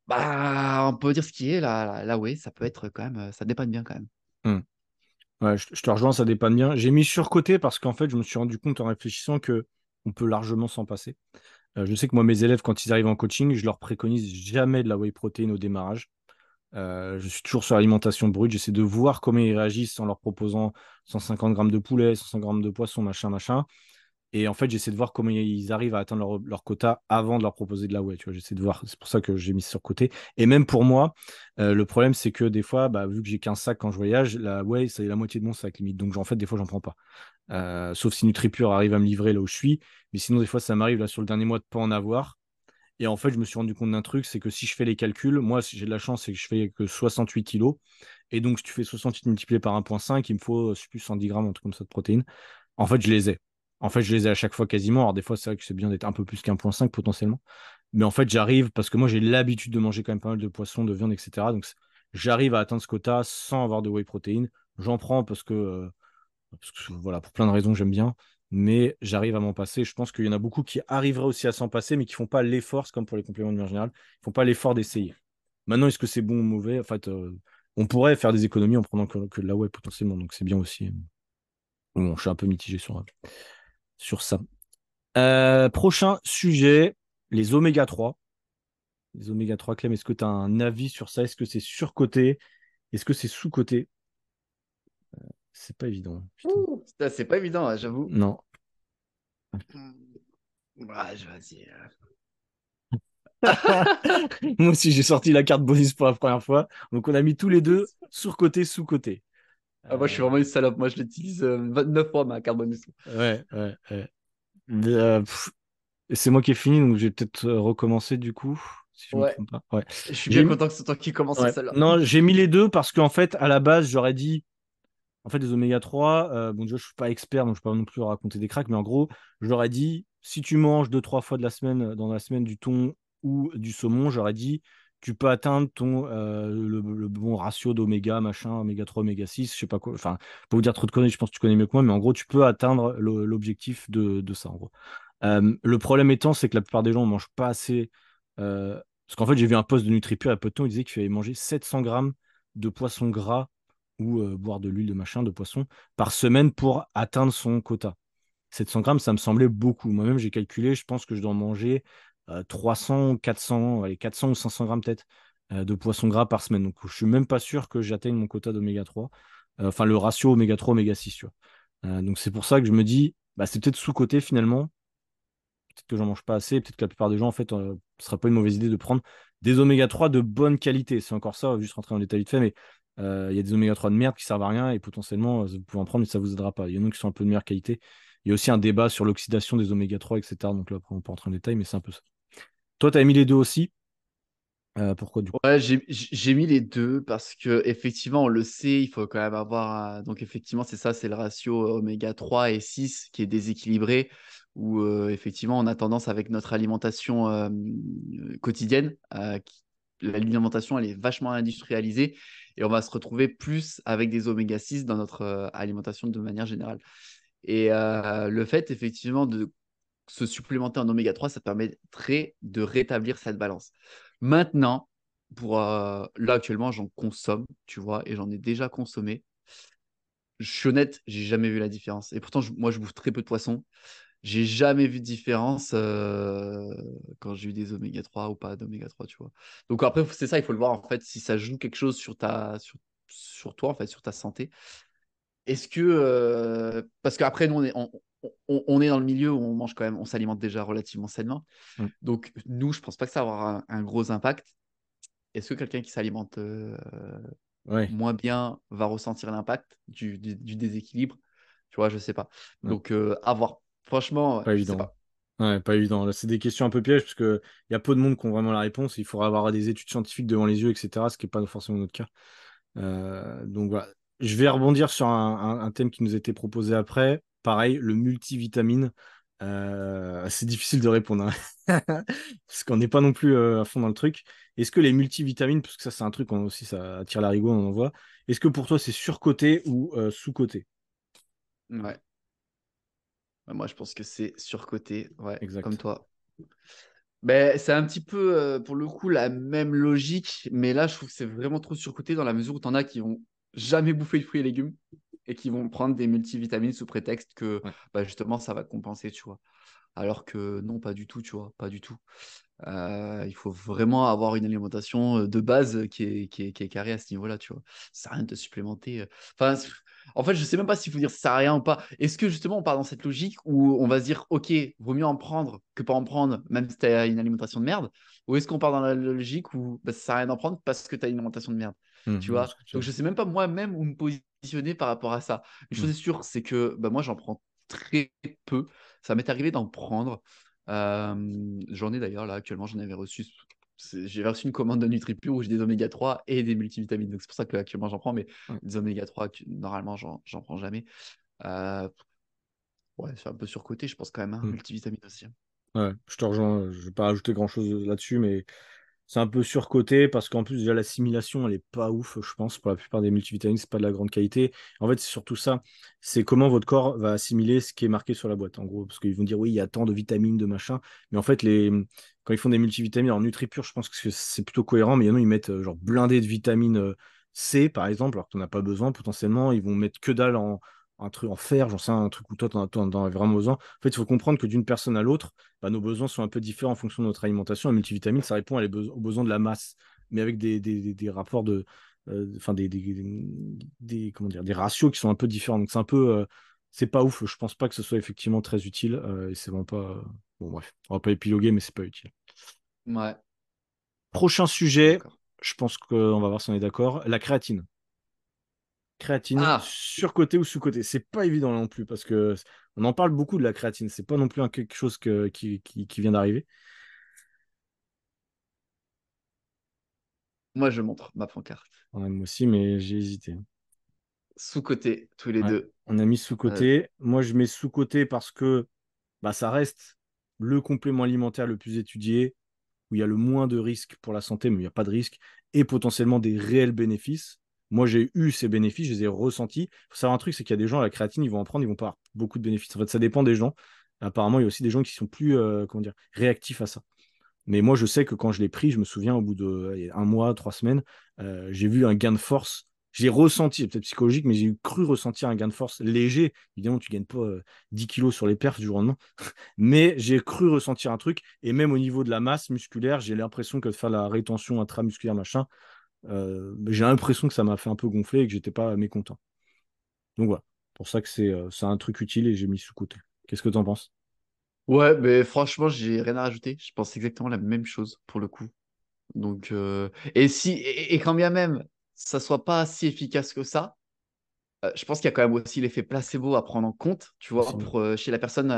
Bah, on peut dire ce qui est là, ouais, ça peut être quand même, ça dépanne bien quand même. Ouais, je te rejoins, ça dépanne bien. J'ai mis surcoté parce qu'en fait, je me suis rendu compte en réfléchissant qu'on peut largement s'en passer. Je sais que moi, mes élèves, quand ils arrivent en coaching, je leur préconise jamais de la whey protéine au démarrage. Je suis toujours sur l'alimentation brute. J'essaie de voir comment ils réagissent en leur proposant 150 grammes de poulet, 150 grammes de poisson, machin. Et en fait, j'essaie de voir comment ils arrivent à atteindre leur quota avant de leur proposer de la whey. Tu vois, j'essaie de voir. C'est pour ça que j'ai mis sur côté. Et même pour moi, le problème, c'est que des fois, vu que j'ai qu'un sac quand je voyage, la whey, c'est la moitié de mon sac limite. Donc, en fait, des fois, j'en prends pas. Sauf si Nutripure arrive à me livrer là où je suis. Mais sinon, des fois, ça m'arrive là sur le dernier mois de ne pas en avoir. Et en fait, je me suis rendu compte d'un truc, c'est que si je fais les calculs, moi, si j'ai de la chance, c'est que je fais que 68 kilos. Et donc, si tu fais 68 multiplié par 1,5, il me faut plus 110 grammes, un truc comme ça de protéines. En fait, je les ai. En fait, je les ai à chaque fois quasiment. Alors, des fois, c'est vrai que c'est bien d'être un peu plus qu'1,5 potentiellement. Mais en fait, j'arrive, parce que moi, j'ai l'habitude de manger quand même pas mal de poissons, de viande, etc. Donc, j'arrive à atteindre ce quota sans avoir de whey protéine. J'en prends parce que voilà, pour plein de raisons, j'aime bien. Mais j'arrive à m'en passer. Je pense qu'il y en a beaucoup qui arriveraient aussi à s'en passer, mais qui ne font pas l'effort, c'est comme pour les compléments de manière générale, ils ne font pas l'effort d'essayer. Maintenant, est-ce que c'est bon ou mauvais ? En fait, on pourrait faire des économies en prenant que de la whey potentiellement. Donc, c'est bien aussi. Bon, je suis un peu mitigé sur ça. Prochain sujet, les oméga 3. Les oméga 3, Clem, est-ce que tu as un avis sur ça? Est-ce que c'est surcoté? Est-ce que c'est sous-coté? C'est pas évident. Ouh, c'est pas évident, hein, j'avoue. Non. Ouais, vas-y. Moi aussi, j'ai sorti la carte bonus pour la première fois. Donc, on a mis tous les deux surcoté, sous-coté. Ah, moi, je suis vraiment une salope. Moi, je l'utilise 29 fois, ma carte bonus. Ouais. C'est moi qui ai fini, donc je vais peut-être recommencer du coup. Si je me trompe pas. Je suis bien content que c'est toi qui commence celle-là. Non, j'ai mis les deux parce qu'en fait, à la base, j'aurais dit. En fait, les oméga 3, bon, déjà, je ne suis pas expert, donc je ne peux pas non plus raconter des cracks, mais en gros, j'aurais dit si tu manges 2-3 fois de la semaine, dans la semaine du thon ou du saumon, j'aurais dit. Tu peux atteindre ton le bon ratio d'oméga, machin, oméga 3, oméga 6, je sais pas quoi. Enfin, pour vous dire trop de conneries, je pense que tu connais mieux que moi, mais en gros, tu peux atteindre l'objectif de ça, en gros. Le problème étant, c'est que la plupart des gens ne mangent pas assez. Parce qu'en fait, j'ai vu un post de Nutripure il y a peu de temps, il disait qu'il fallait manger 700 grammes de poisson gras ou boire de l'huile de machin, de poisson, par semaine pour atteindre son quota. 700 grammes, ça me semblait beaucoup. Moi-même, j'ai calculé, je pense que je dois en manger 400 ou 500 grammes peut-être de poisson gras par semaine. Donc, je ne suis même pas sûr que j'atteigne mon quota d'oméga 3, enfin le ratio oméga 3, oméga 6. Tu vois. Donc, c'est pour ça que je me dis, c'est peut-être sous-coté finalement. Peut-être que j'en mange pas assez. Peut-être que la plupart des gens, en fait, ce ne serait pas une mauvaise idée de prendre des oméga 3 de bonne qualité. C'est encore ça, on va juste rentrer dans les détails vite fait, mais il y a des oméga 3 de merde qui ne servent à rien et potentiellement, vous pouvez en prendre, mais ça ne vous aidera pas. Il y en a qui sont un peu de meilleure qualité. Il y a aussi un débat sur l'oxydation des oméga 3, etc. Donc là, après, on peut rentrer en détail, mais c'est un peu ça. Toi, tu as mis les deux aussi. Pourquoi du coup ? Ouais, j'ai mis les deux parce que effectivement, on le sait, il faut quand même avoir. Donc effectivement, c'est ça, c'est le ratio oméga 3 et 6 qui est déséquilibré. Où effectivement, on a tendance avec notre alimentation quotidienne l'alimentation, elle est vachement industrialisée et on va se retrouver plus avec des oméga 6 dans notre alimentation de manière générale. Et le fait, effectivement, de se supplémenter en oméga 3, ça permettrait de rétablir cette balance. Maintenant, pour, là, actuellement, j'en consomme, tu vois, et j'en ai déjà consommé. Je suis honnête, j'ai jamais vu la différence. Et pourtant, moi, je bouffe très peu de poissons. J'ai jamais vu de différence quand j'ai eu des oméga 3 ou pas d'oméga 3, tu vois. Donc après, c'est ça, il faut le voir, en fait, si ça joue quelque chose sur, sur toi, en fait, sur ta santé. Est-ce que… parce qu'après, nous, on est dans le milieu où on mange quand même, on s'alimente déjà relativement sainement. Mmh. Donc, nous, je pense pas que ça va avoir un gros impact. Est-ce que quelqu'un qui s'alimente moins bien va ressentir l'impact du déséquilibre? Tu vois, je sais pas. Donc, à voir. Franchement, pas évident. Pas évident. C'est des questions un peu pièges parce qu'il y a peu de monde qui ont vraiment la réponse. Il faudra avoir des études scientifiques devant les yeux, etc. Ce qui n'est pas forcément notre cas. Donc voilà. Je vais rebondir sur un thème qui nous a été proposé après. Pareil, le multivitamine. C'est difficile de répondre hein. parce qu'on n'est pas non plus à fond dans le truc. Est-ce que les multivitamines, parce que ça c'est un truc, on aussi ça attire la rigole, on en voit. Est-ce que pour toi c'est surcoté ou sous-coté? Ouais. Moi, je pense que c'est surcoté, ouais, comme toi. Mais c'est un petit peu, pour le coup, la même logique. Mais là, je trouve que c'est vraiment trop surcoté dans la mesure où tu en as qui vont jamais bouffer de fruits et légumes et qui vont prendre des multivitamines sous prétexte que, bah, justement, ça va compenser, tu vois. Alors que non, pas du tout, tu vois, pas du tout. Il faut vraiment avoir une alimentation de base qui est carrée à ce niveau-là, tu vois. Ça sert à rien de supplémenter. Enfin, en fait, je ne sais même pas s'il faut dire ça sert à rien ou pas. Est-ce que justement, on part dans cette logique où on va se dire, ok, vaut mieux en prendre que pas en prendre, même si tu as une alimentation de merde? Ou est-ce qu'on part dans la logique où bah, ça ne sert à rien d'en prendre parce que tu as une alimentation de merde? Tu vois, donc je ne sais même pas moi-même où me positionner par rapport à ça. Une chose est sûre, c'est que bah, moi, j'en prends très peu. Ça m'est arrivé d'en prendre. J'en ai d'ailleurs là actuellement, j'en avais reçu. J'ai reçu une commande de Nutripure où j'ai des oméga 3 et des multivitamines. Donc c'est pour ça que actuellement j'en prends, mais des oméga 3, normalement j'en prends jamais. Ouais, c'est un peu surcoté, je pense quand même, hein, multivitamines aussi. Ouais, je te rejoins, je vais pas ajouter grand chose là-dessus, mais c'est un peu surcoté parce qu'en plus, déjà l'assimilation elle est pas ouf, je pense. Pour la plupart des multivitamines, c'est pas de la grande qualité. En fait, c'est surtout ça, c'est comment votre corps va assimiler ce qui est marqué sur la boîte, en gros, parce qu'ils vont dire oui, il y a tant de vitamines, de machin, mais en fait, quand ils font des multivitamines, alors Nutripure, je pense que c'est plutôt cohérent, mais il y en a, ils mettent genre blindé de vitamine C, par exemple, alors que tu n'en as pas besoin potentiellement. Ils vont mettre que dalle en truc en fer, j'en sais un truc où toi, tu en as vraiment besoin. En fait, il faut comprendre que d'une personne à l'autre, bah, nos besoins sont un peu différents en fonction de notre alimentation. La multivitamine, ça répond aux besoins de la masse, mais avec des rapports de. Enfin, des ratios qui sont un peu différents. Donc, c'est un peu. C'est pas ouf. Je pense pas que ce soit effectivement très utile. Et c'est vraiment pas. Bon, bref, on va pas épiloguer, mais c'est pas utile. Ouais. Prochain sujet, je pense qu'on va voir si on est d'accord. La créatine. Surcoté ou sous-coté, c'est pas évident non plus parce que on en parle beaucoup de la créatine. C'est pas non plus quelque chose qui vient d'arriver. Moi, je montre ma pancarte. Ouais, moi aussi, mais j'ai hésité. Sous-coté, tous les deux. On a mis sous-coté. Moi, je mets sous-coté parce que bah, ça reste le complément alimentaire le plus étudié, où il y a le moins de risques pour la santé, mais il n'y a pas de risque, et potentiellement des réels bénéfices. Moi, j'ai eu ces bénéfices, je les ai ressentis. Il faut savoir un truc, c'est qu'il y a des gens, la créatine, ils vont en prendre, ils vont pas avoir beaucoup de bénéfices. En fait, ça dépend des gens. Apparemment, il y a aussi des gens qui sont plus réactifs à ça. Mais moi, je sais que quand je l'ai pris, je me souviens, au bout d'un mois, 3 semaines, j'ai vu un gain de force. J'ai ressenti, peut-être psychologique, mais j'ai cru ressentir un gain de force léger. Évidemment, tu ne gagnes pas 10 kilos sur les perfs du jour au lendemain. Mais j'ai cru ressentir un truc. Et même au niveau de la masse musculaire, j'ai l'impression que de faire la rétention intramusculaire, machin, j'ai l'impression que ça m'a fait un peu gonfler et que j'étais pas mécontent. Donc voilà, pour ça que c'est un truc utile et j'ai mis sous-côté. Qu'est-ce que t'en penses? Ouais, mais franchement, j'ai rien à rajouter. Je pense exactement la même chose pour le coup. Donc et quand bien même ça soit pas si efficace que ça, je pense qu'il y a quand même aussi l'effet placebo à prendre en compte, tu vois, chez la personne,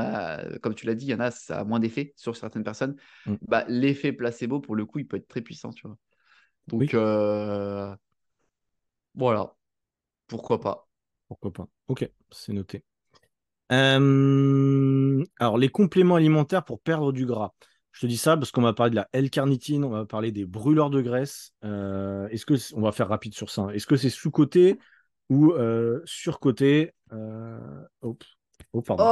comme tu l'as dit, il y en a, ça a moins d'effet sur certaines personnes. Bah, l'effet placebo pour le coup, il peut être très puissant, tu vois. Donc, voilà, pourquoi pas. Pourquoi pas. Ok, c'est noté. Alors, les compléments alimentaires pour perdre du gras. Je te dis ça parce qu'on va parler de la L-carnitine, on va parler des brûleurs de graisse. Est-ce que on va faire rapide sur ça. Est-ce que c'est sous-côté ou sur-côté pardon.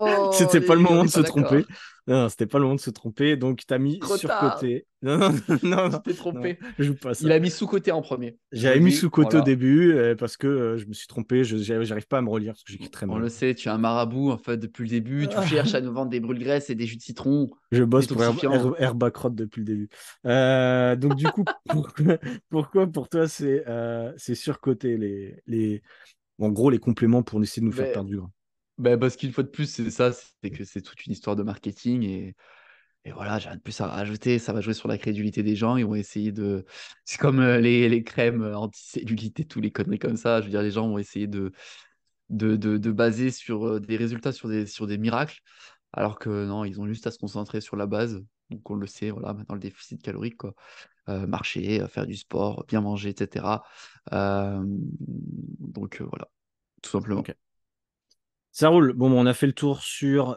Oh, c'était pas le moment de se tromper. Non, c'était pas le moment de se tromper. Donc, t'as mis sur-côté. Non. T'es trompé. Je joue pas ça. Il a mis sous-côté en premier. J'avais mis sous-côté au début parce que je me suis trompé. J'arrive pas à me relire parce que j'écris très mal. On le sait, tu es un marabout en fait depuis le début. Tu cherches à nous vendre des brûles-graisses et des jus de citron. Je bosse pour Herbacrotte depuis le début. Donc, du coup, pourquoi pour toi c'est sur-côté les en gros les compléments pour essayer de nous faire perdre du gras? Ben parce qu'une fois de plus, c'est ça, c'est que c'est toute une histoire de marketing et voilà, j'ai rien de plus à rajouter. Ça va jouer sur la crédulité des gens. Ils vont essayer de. C'est comme les crèmes anticellulite et tous les conneries comme ça. Je veux dire, les gens vont essayer de baser sur des résultats, sur des miracles, alors que non, ils ont juste à se concentrer sur la base. Donc on le sait, voilà, maintenant le déficit calorique, quoi. Marcher, faire du sport, bien manger, etc. Donc voilà, tout simplement. Okay. Ça roule. Bon, on a fait le tour sur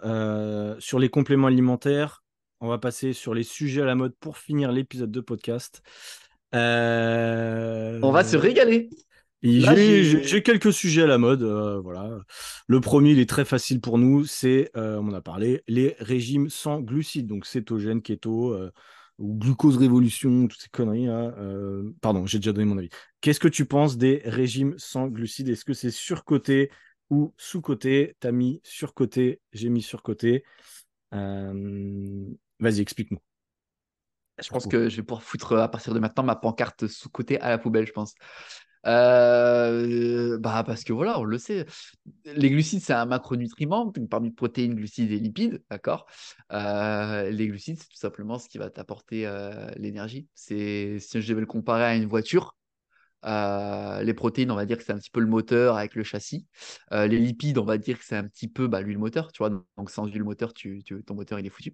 les compléments alimentaires. On va passer sur les sujets à la mode pour finir l'épisode de podcast. On va se régaler. J'ai quelques sujets à la mode. Voilà. Le premier, il est très facile pour nous. C'est, on en a parlé, les régimes sans glucides. Donc, cétogène, keto ou glucose révolution, toutes ces conneries. Hein. Pardon, j'ai déjà donné mon avis. Qu'est-ce que tu penses des régimes sans glucides? Est-ce que c'est surcoté ou sous-côté? T'as mis sur-côté, j'ai mis sur-côté. Vas-y, explique-nous. Je pense que je vais pouvoir foutre à partir de maintenant ma pancarte sous-côté à la poubelle, je pense. Parce que voilà, on le sait. Les glucides, c'est un macronutriment parmi protéines, glucides et lipides, d'accord. Les glucides, c'est tout simplement ce qui va t'apporter l'énergie. C'est, si je vais le comparer à une voiture, les protéines, on va dire que c'est un petit peu le moteur avec le châssis. Les lipides, on va dire que c'est un petit peu l'huile moteur, tu vois. Donc sans huile moteur, ton moteur il est foutu.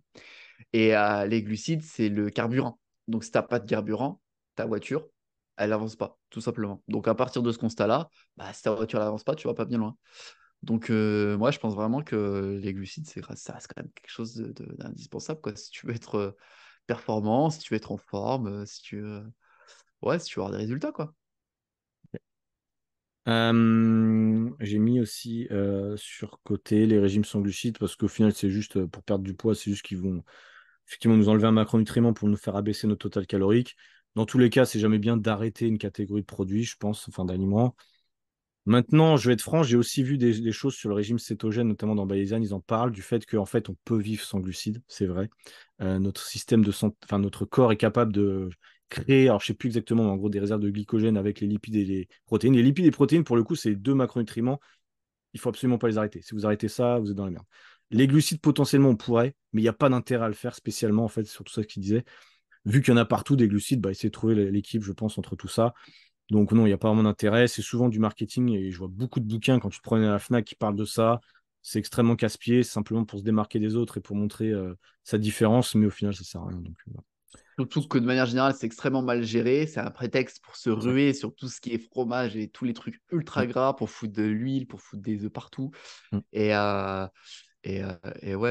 Et les glucides, c'est le carburant. Donc si t'as pas de carburant, ta voiture, elle avance pas, tout simplement. Donc à partir de ce constat-là, si ta voiture n'avance pas, tu vas pas bien loin. Donc moi, je pense vraiment que les glucides, ça reste quand même quelque chose d'indispensable, quoi. Si tu veux être performant, si tu veux être en forme, si tu veux avoir des résultats, quoi. J'ai mis aussi sur côté les régimes sans glucides parce qu'au final c'est juste pour perdre du poids, c'est juste qu'ils vont effectivement nous enlever un macronutriment pour nous faire abaisser notre total calorique. Dans tous les cas, c'est jamais bien d'arrêter une catégorie de produits, je pense, enfin d'aliments. Maintenant, je vais être franc, j'ai aussi vu des choses sur le régime cétogène, notamment dans Bayesian, ils en parlent du fait qu'en fait on peut vivre sans glucides, c'est vrai. Notre système de santé, enfin notre corps est capable de créer, alors je ne sais plus exactement, mais en gros des réserves de glycogène avec les lipides et les protéines. Les lipides et les protéines, pour le coup, c'est deux macronutriments. Il ne faut absolument pas les arrêter. Si vous arrêtez ça, vous êtes dans la merde. Les glucides, potentiellement, on pourrait, mais il n'y a pas d'intérêt à le faire spécialement, en fait, sur tout ça qu'il disait. Vu qu'il y en a partout des glucides, essayez de trouver l'équilibre, je pense, entre tout ça. Donc non, il n'y a pas vraiment d'intérêt. C'est souvent du marketing et je vois beaucoup de bouquins quand tu te promènes à la FNAC qui parlent de ça. C'est extrêmement casse-pied, c'est simplement pour se démarquer des autres et pour montrer sa différence, mais au final, ça ne sert à rien. Donc, surtout que de manière générale, c'est extrêmement mal géré. C'est un prétexte pour se ruer sur tout ce qui est fromage et tous les trucs ultra gras, pour foutre de l'huile, pour foutre des œufs partout. Et ouais,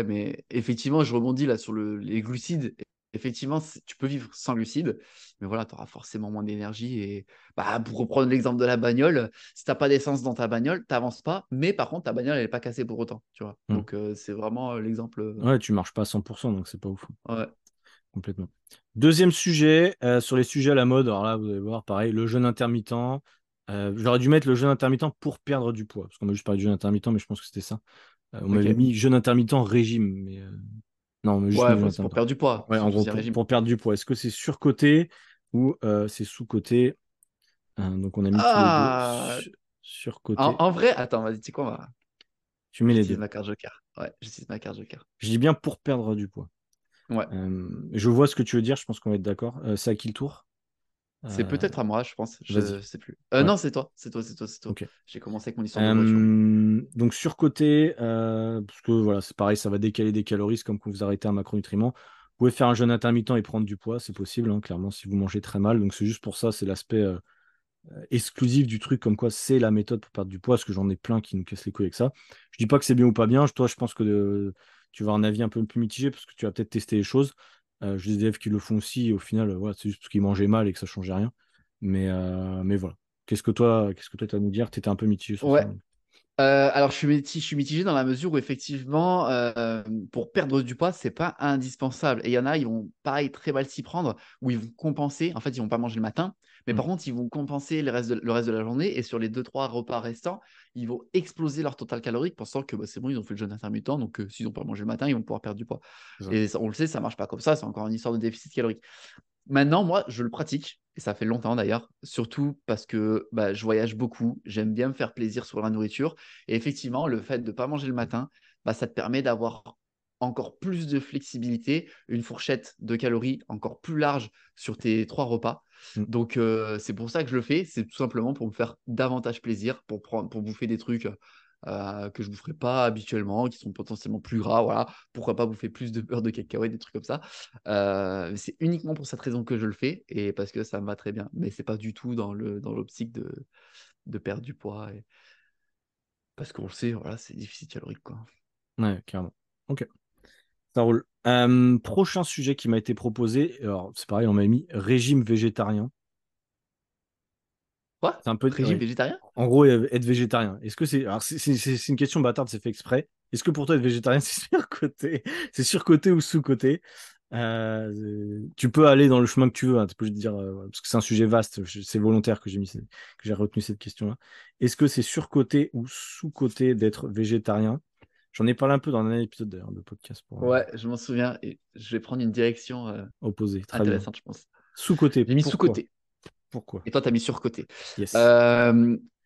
mais effectivement, je rebondis là sur les glucides. Effectivement, tu peux vivre sans glucides, mais voilà, tu auras forcément moins d'énergie. Et pour reprendre l'exemple de la bagnole, si tu n'as pas d'essence dans ta bagnole, tu n'avances pas, mais par contre, ta bagnole, elle n'est pas cassée pour autant. Tu vois. Donc, c'est vraiment l'exemple. Ouais, tu ne marches pas à 100%, donc c'est pas ouf. Ouais. Complètement. Deuxième sujet, sur les sujets à la mode. Alors là, vous allez voir, pareil, le jeûne intermittent. J'aurais dû mettre le jeûne intermittent pour perdre du poids, parce qu'on a juste parlé du jeûne intermittent, mais je pense que c'était ça. On m'avait mis jeûne intermittent régime, mais non, on a juste mis pour perdre du poids. Ouais, en gros, pour perdre du poids. Est-ce que c'est surcoté ou c'est sous-coté? Donc on a mis tous les deux surcoté. En vrai, attends, vas-y, tu sais quoi, tu mets les deux. J'utilise ma carte Joker. Ouais, j'utilise ma carte Joker. Je dis bien pour perdre du poids. Ouais. Je vois ce que tu veux dire, je pense qu'on va être d'accord. C'est à qui le tour? C'est peut-être à moi, je pense. Je sais plus. Ouais. Non, c'est toi. Okay. J'ai commencé avec mon histoire de voiture. Donc surcoté, parce que voilà, c'est pareil, ça va décaler des calories, c'est comme quand vous arrêtez un macronutriment. Vous pouvez faire un jeûne intermittent et prendre du poids, c'est possible, hein, clairement, si vous mangez très mal. Donc c'est juste pour ça, c'est l'aspect exclusif du truc, comme quoi c'est la méthode pour perdre du poids, parce que j'en ai plein qui nous cassent les couilles avec ça. Je dis pas que c'est bien ou pas bien, toi je pense que tu vas avoir un avis un peu plus mitigé parce que tu vas peut-être tester les choses. J'ai des élèves qui le font aussi et au final, voilà, c'est juste parce qu'ils mangeaient mal et que ça ne changeait rien. Mais voilà. Qu'est-ce que toi tu as à nous dire ? Tu étais un peu mitigé sur ça. Alors, je suis mitigé dans la mesure où, effectivement, pour perdre du poids, ce n'est pas indispensable. Et il y en a, ils vont, pareil, très mal s'y prendre, où ils vont compenser. En fait, ils ne vont pas manger le matin, mais par contre, ils vont compenser le reste de la journée. Et sur les 2-3 repas restants, ils vont exploser leur total calorique, pensant que bah, c'est bon, ils ont fait le jeûne intermittent. Donc, s'ils n'ont pas mangé le matin, ils vont pouvoir perdre du poids. Et on le sait, ça ne marche pas comme ça. C'est encore une histoire de déficit calorique. Maintenant, moi, je le pratique, et ça fait longtemps d'ailleurs, surtout parce que bah, je voyage beaucoup, j'aime bien me faire plaisir sur la nourriture. Et effectivement, le fait de ne pas manger le matin, bah, ça te permet d'avoir encore plus de flexibilité, une fourchette de calories encore plus large sur tes 3 repas. Donc, c'est pour ça que je le fais, c'est tout simplement pour me faire davantage plaisir, pour bouffer des trucs que je ne boufferais pas habituellement, qui sont potentiellement plus gras, voilà. Pourquoi pas bouffer plus de beurre de cacahuètes, des trucs comme ça. C'est uniquement pour cette raison que je le fais et parce que ça me va très bien. Mais c'est pas du tout dans l'optique de perdre du poids. Et... Parce qu'on le sait, voilà, c'est déficit calorique, quoi. Ouais, clairement. Ok. Ça roule. Prochain sujet qui m'a été proposé, alors c'est pareil, on m'a mis régime végétarien. Quoi ? C'est un peu régime végétarien ? En gros, être végétarien. Est-ce que c'est... Alors, c'est une question bâtarde, c'est fait exprès. Est-ce que pour toi, être végétarien, c'est surcoté ? C'est surcoté ou sous-coté ? Tu peux aller dans le chemin que tu veux, hein, tu peux dire, parce que c'est un sujet vaste, c'est volontaire que j'ai retenu cette question-là. Est-ce que c'est surcoté ou sous-coté d'être végétarien ? J'en ai parlé un peu dans un épisode d'ailleurs de podcast. Ouais, je m'en souviens. Et je vais prendre une direction opposée. Très intéressante, bien. Je pense. Sous-coté. J'ai mis sous-coté. Pourquoi ? Et toi, tu as mis surcoté. Yes.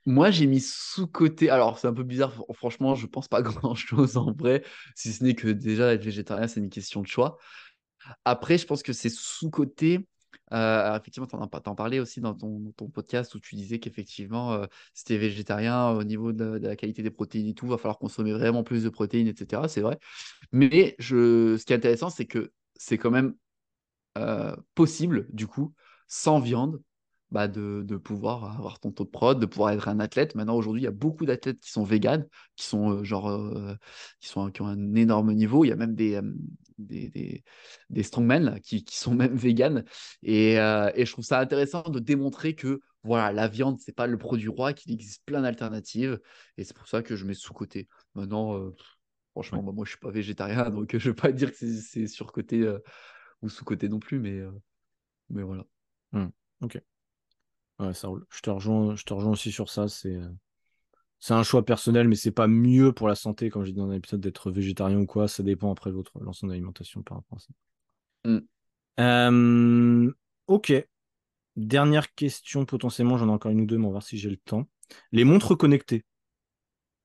Moi, j'ai mis sous-coté. Alors, c'est un peu bizarre. Franchement, je pense pas grand-chose en vrai, si ce n'est que déjà, être végétarien, c'est une question de choix. Après, je pense que c'est sous-coté. Alors, effectivement, tu en parlais aussi dans ton podcast où tu disais qu'effectivement, si tu es végétarien, au niveau de la qualité des protéines et tout, il va falloir consommer vraiment plus de protéines, etc. C'est vrai. Mais ce qui est intéressant, c'est que c'est quand même possible, du coup, sans viande, bah de pouvoir avoir ton taux de prod, de pouvoir être un athlète. Maintenant, aujourd'hui, il y a beaucoup d'athlètes qui sont véganes, qui sont qui ont un énorme niveau. Il y a même des strongmen là, qui sont même véganes. Et je trouve ça intéressant de démontrer que voilà, la viande, c'est pas le produit roi, qu'il existe plein d'alternatives. Et c'est pour ça que je mets sous-côté. Maintenant, franchement, ouais. Bah, moi, je suis pas végétarien, donc je vais pas dire que c'est surcoté ou sous-côté non plus, mais voilà. Ok. Ouais, ça roule. Je te rejoins aussi sur ça. C'est un choix personnel, mais c'est pas mieux pour la santé, comme j'ai dit dans un épisode, d'être végétarien ou quoi. Ça dépend après de l'ensemble de l'alimentation par rapport à ça. Ok. Dernière question, potentiellement, j'en ai encore une ou deux, mais on va voir si j'ai le temps. Les montres connectées.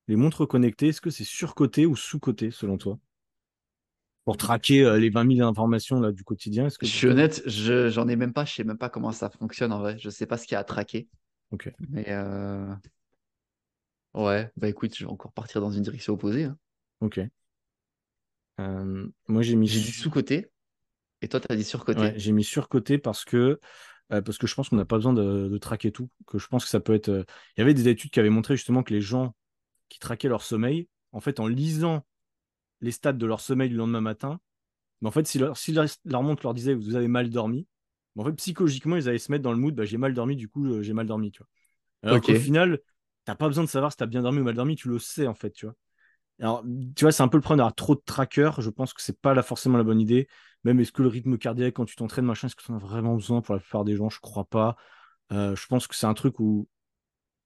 Est-ce que c'est surcoté ou sous-coté, selon toi ? Pour traquer les 20 000 informations là, du quotidien. Est-ce que je suis honnête, j'en ai même pas, je sais même pas comment ça fonctionne en vrai, je sais pas ce qu'il y a à traquer. Ok. Mais ouais, bah écoute, je vais encore partir dans une direction opposée. Hein. Ok. Moi j'ai dit sous-côté et toi tu as dit sur-côté. Ouais, j'ai mis sur-côté parce que je pense qu'on n'a pas besoin de traquer tout, que je pense que ça peut être... Il y avait des études qui avaient montré justement que les gens qui traquaient leur sommeil, en fait en lisant les stats de leur sommeil du lendemain matin, mais en fait, si leur montre leur disait vous avez mal dormi, en fait, psychologiquement, ils allaient se mettre dans le mood j'ai mal dormi, du coup, j'ai mal dormi, tu vois. Alors okay. Qu'au final, t'as pas besoin de savoir si t'as bien dormi ou mal dormi, tu le sais, en fait, tu vois. Alors, tu vois, c'est un peu le problème d'avoir trop de trackers, je pense que c'est pas forcément la bonne idée. Même est-ce que le rythme cardiaque, quand tu t'entraînes, machin, est-ce que t'en as vraiment besoin pour la plupart des gens ? Je crois pas. Je pense que c'est un truc où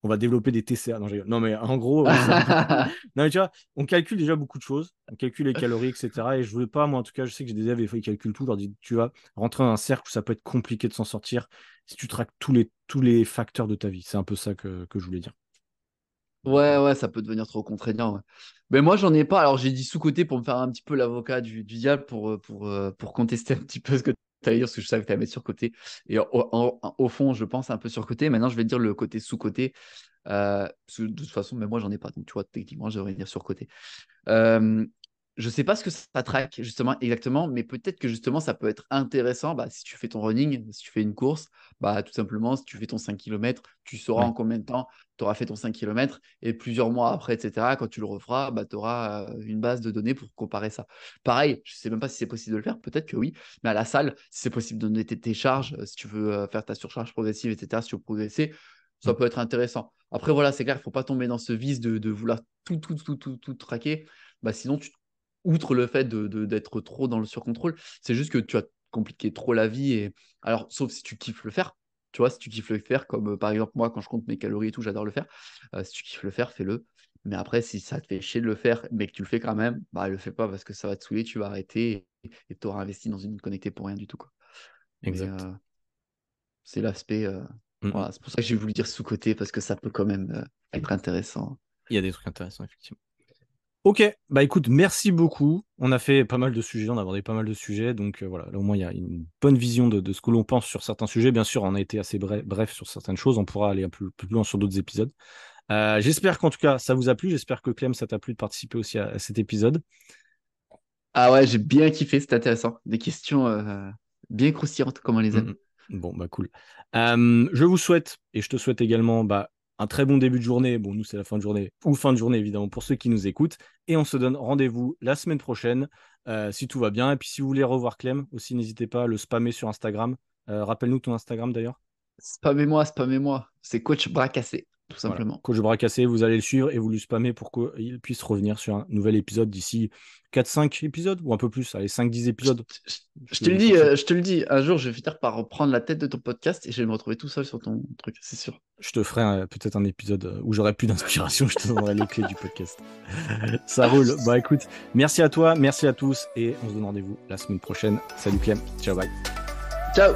on va développer des TCA. Non, mais en gros, non, mais tu vois, on calcule déjà beaucoup de choses. On calcule les calories, etc. Et je veux pas, moi, en tout cas, je sais que j'ai des élèves, il faut qu'ils calculent tout. Je leur dis, tu vas rentrer dans un cercle où ça peut être compliqué de s'en sortir si tu traques tous les facteurs de ta vie. C'est un peu ça que je voulais dire. Ouais, ça peut devenir trop contraignant. Ouais. Mais moi, j'en ai pas. Alors, j'ai dit sous-côté pour me faire un petit peu l'avocat du diable, pour contester un petit peu ce que t'allais dire, parce que je savais que tu allais mettre surcoté. Et au fond, je pense un peu surcoté. Maintenant, je vais dire le côté sous-coté. Parce que de toute façon, même moi, j'en ai pas. Donc, tu vois, techniquement, je devrais dire surcoté. Je ne sais pas ce que ça traque justement exactement, mais peut-être que justement ça peut être intéressant. Bah, si tu fais ton running, si tu fais une course, bah, tout simplement, si tu fais ton 5 km, tu sauras en combien de temps tu auras fait ton 5 km et plusieurs mois après, etc. Quand tu le referas, bah, tu auras une base de données pour comparer ça. Pareil, je ne sais même pas si c'est possible de le faire, peut-être que oui, mais à la salle, si c'est possible de donner tes charges, si tu veux faire ta surcharge progressive, etc., si tu veux progresser, ça peut être intéressant. Après, voilà, c'est clair, il ne faut pas tomber dans ce vice de vouloir tout traquer. Bah, sinon, outre le fait d'être trop dans le surcontrôle, c'est juste que tu as compliqué trop la vie. Et... Alors, sauf si tu kiffes le faire, tu vois, si tu kiffes le faire, comme par exemple moi, quand je compte mes calories et tout, j'adore le faire. Si tu kiffes le faire, fais-le. Mais après, si ça te fait chier de le faire, mais que tu le fais quand même, bah, le fais pas parce que ça va te saouler, tu vas arrêter et tu auras investi dans une connectée pour rien du tout, quoi. Exact. C'est l'aspect. Voilà, c'est pour ça que j'ai voulu dire sous-côté parce que ça peut quand même être intéressant. Il y a des trucs intéressants, effectivement. Ok, bah écoute, merci beaucoup. On a fait pas mal de sujets, on a abordé pas mal de sujets, donc voilà, là au moins il y a une bonne vision de ce que l'on pense sur certains sujets. Bien sûr, on a été assez bref sur certaines choses, on pourra aller un peu plus loin sur d'autres épisodes. J'espère qu'en tout cas ça vous a plu, j'espère que Clem, ça t'a plu de participer aussi à cet épisode. Ah ouais, j'ai bien kiffé, c'était intéressant. Des questions bien croustillantes, comme on les aime. Bon, bah cool. Je vous souhaite, et je te souhaite également, un très bon début de journée. Bon, nous, c'est la fin de journée, ou fin de journée, évidemment, pour ceux qui nous écoutent. Et on se donne rendez-vous la semaine prochaine, si tout va bien. Et puis, si vous voulez revoir Clem, aussi, n'hésitez pas à le spammer sur Instagram. Rappelle-nous ton Instagram, d'ailleurs. Spammez-moi. C'est Coach bras cassé, tout simplement. Voilà. Coach bras cassé, vous allez le suivre et vous lui spammez pour qu'il puisse revenir sur un nouvel épisode d'ici 4-5 épisodes, ou un peu plus, allez, 5-10 épisodes. Je te le dis, un jour, je vais finir par reprendre la tête de ton podcast et je vais me retrouver tout seul sur ton truc, c'est sûr. Je te ferai peut-être un épisode où j'aurai plus d'inspiration, je te donnerai les clés du podcast. Ça roule. Bah écoute, merci à toi, merci à tous et on se donne rendez-vous la semaine prochaine. Salut Clem, ciao, bye. Ciao.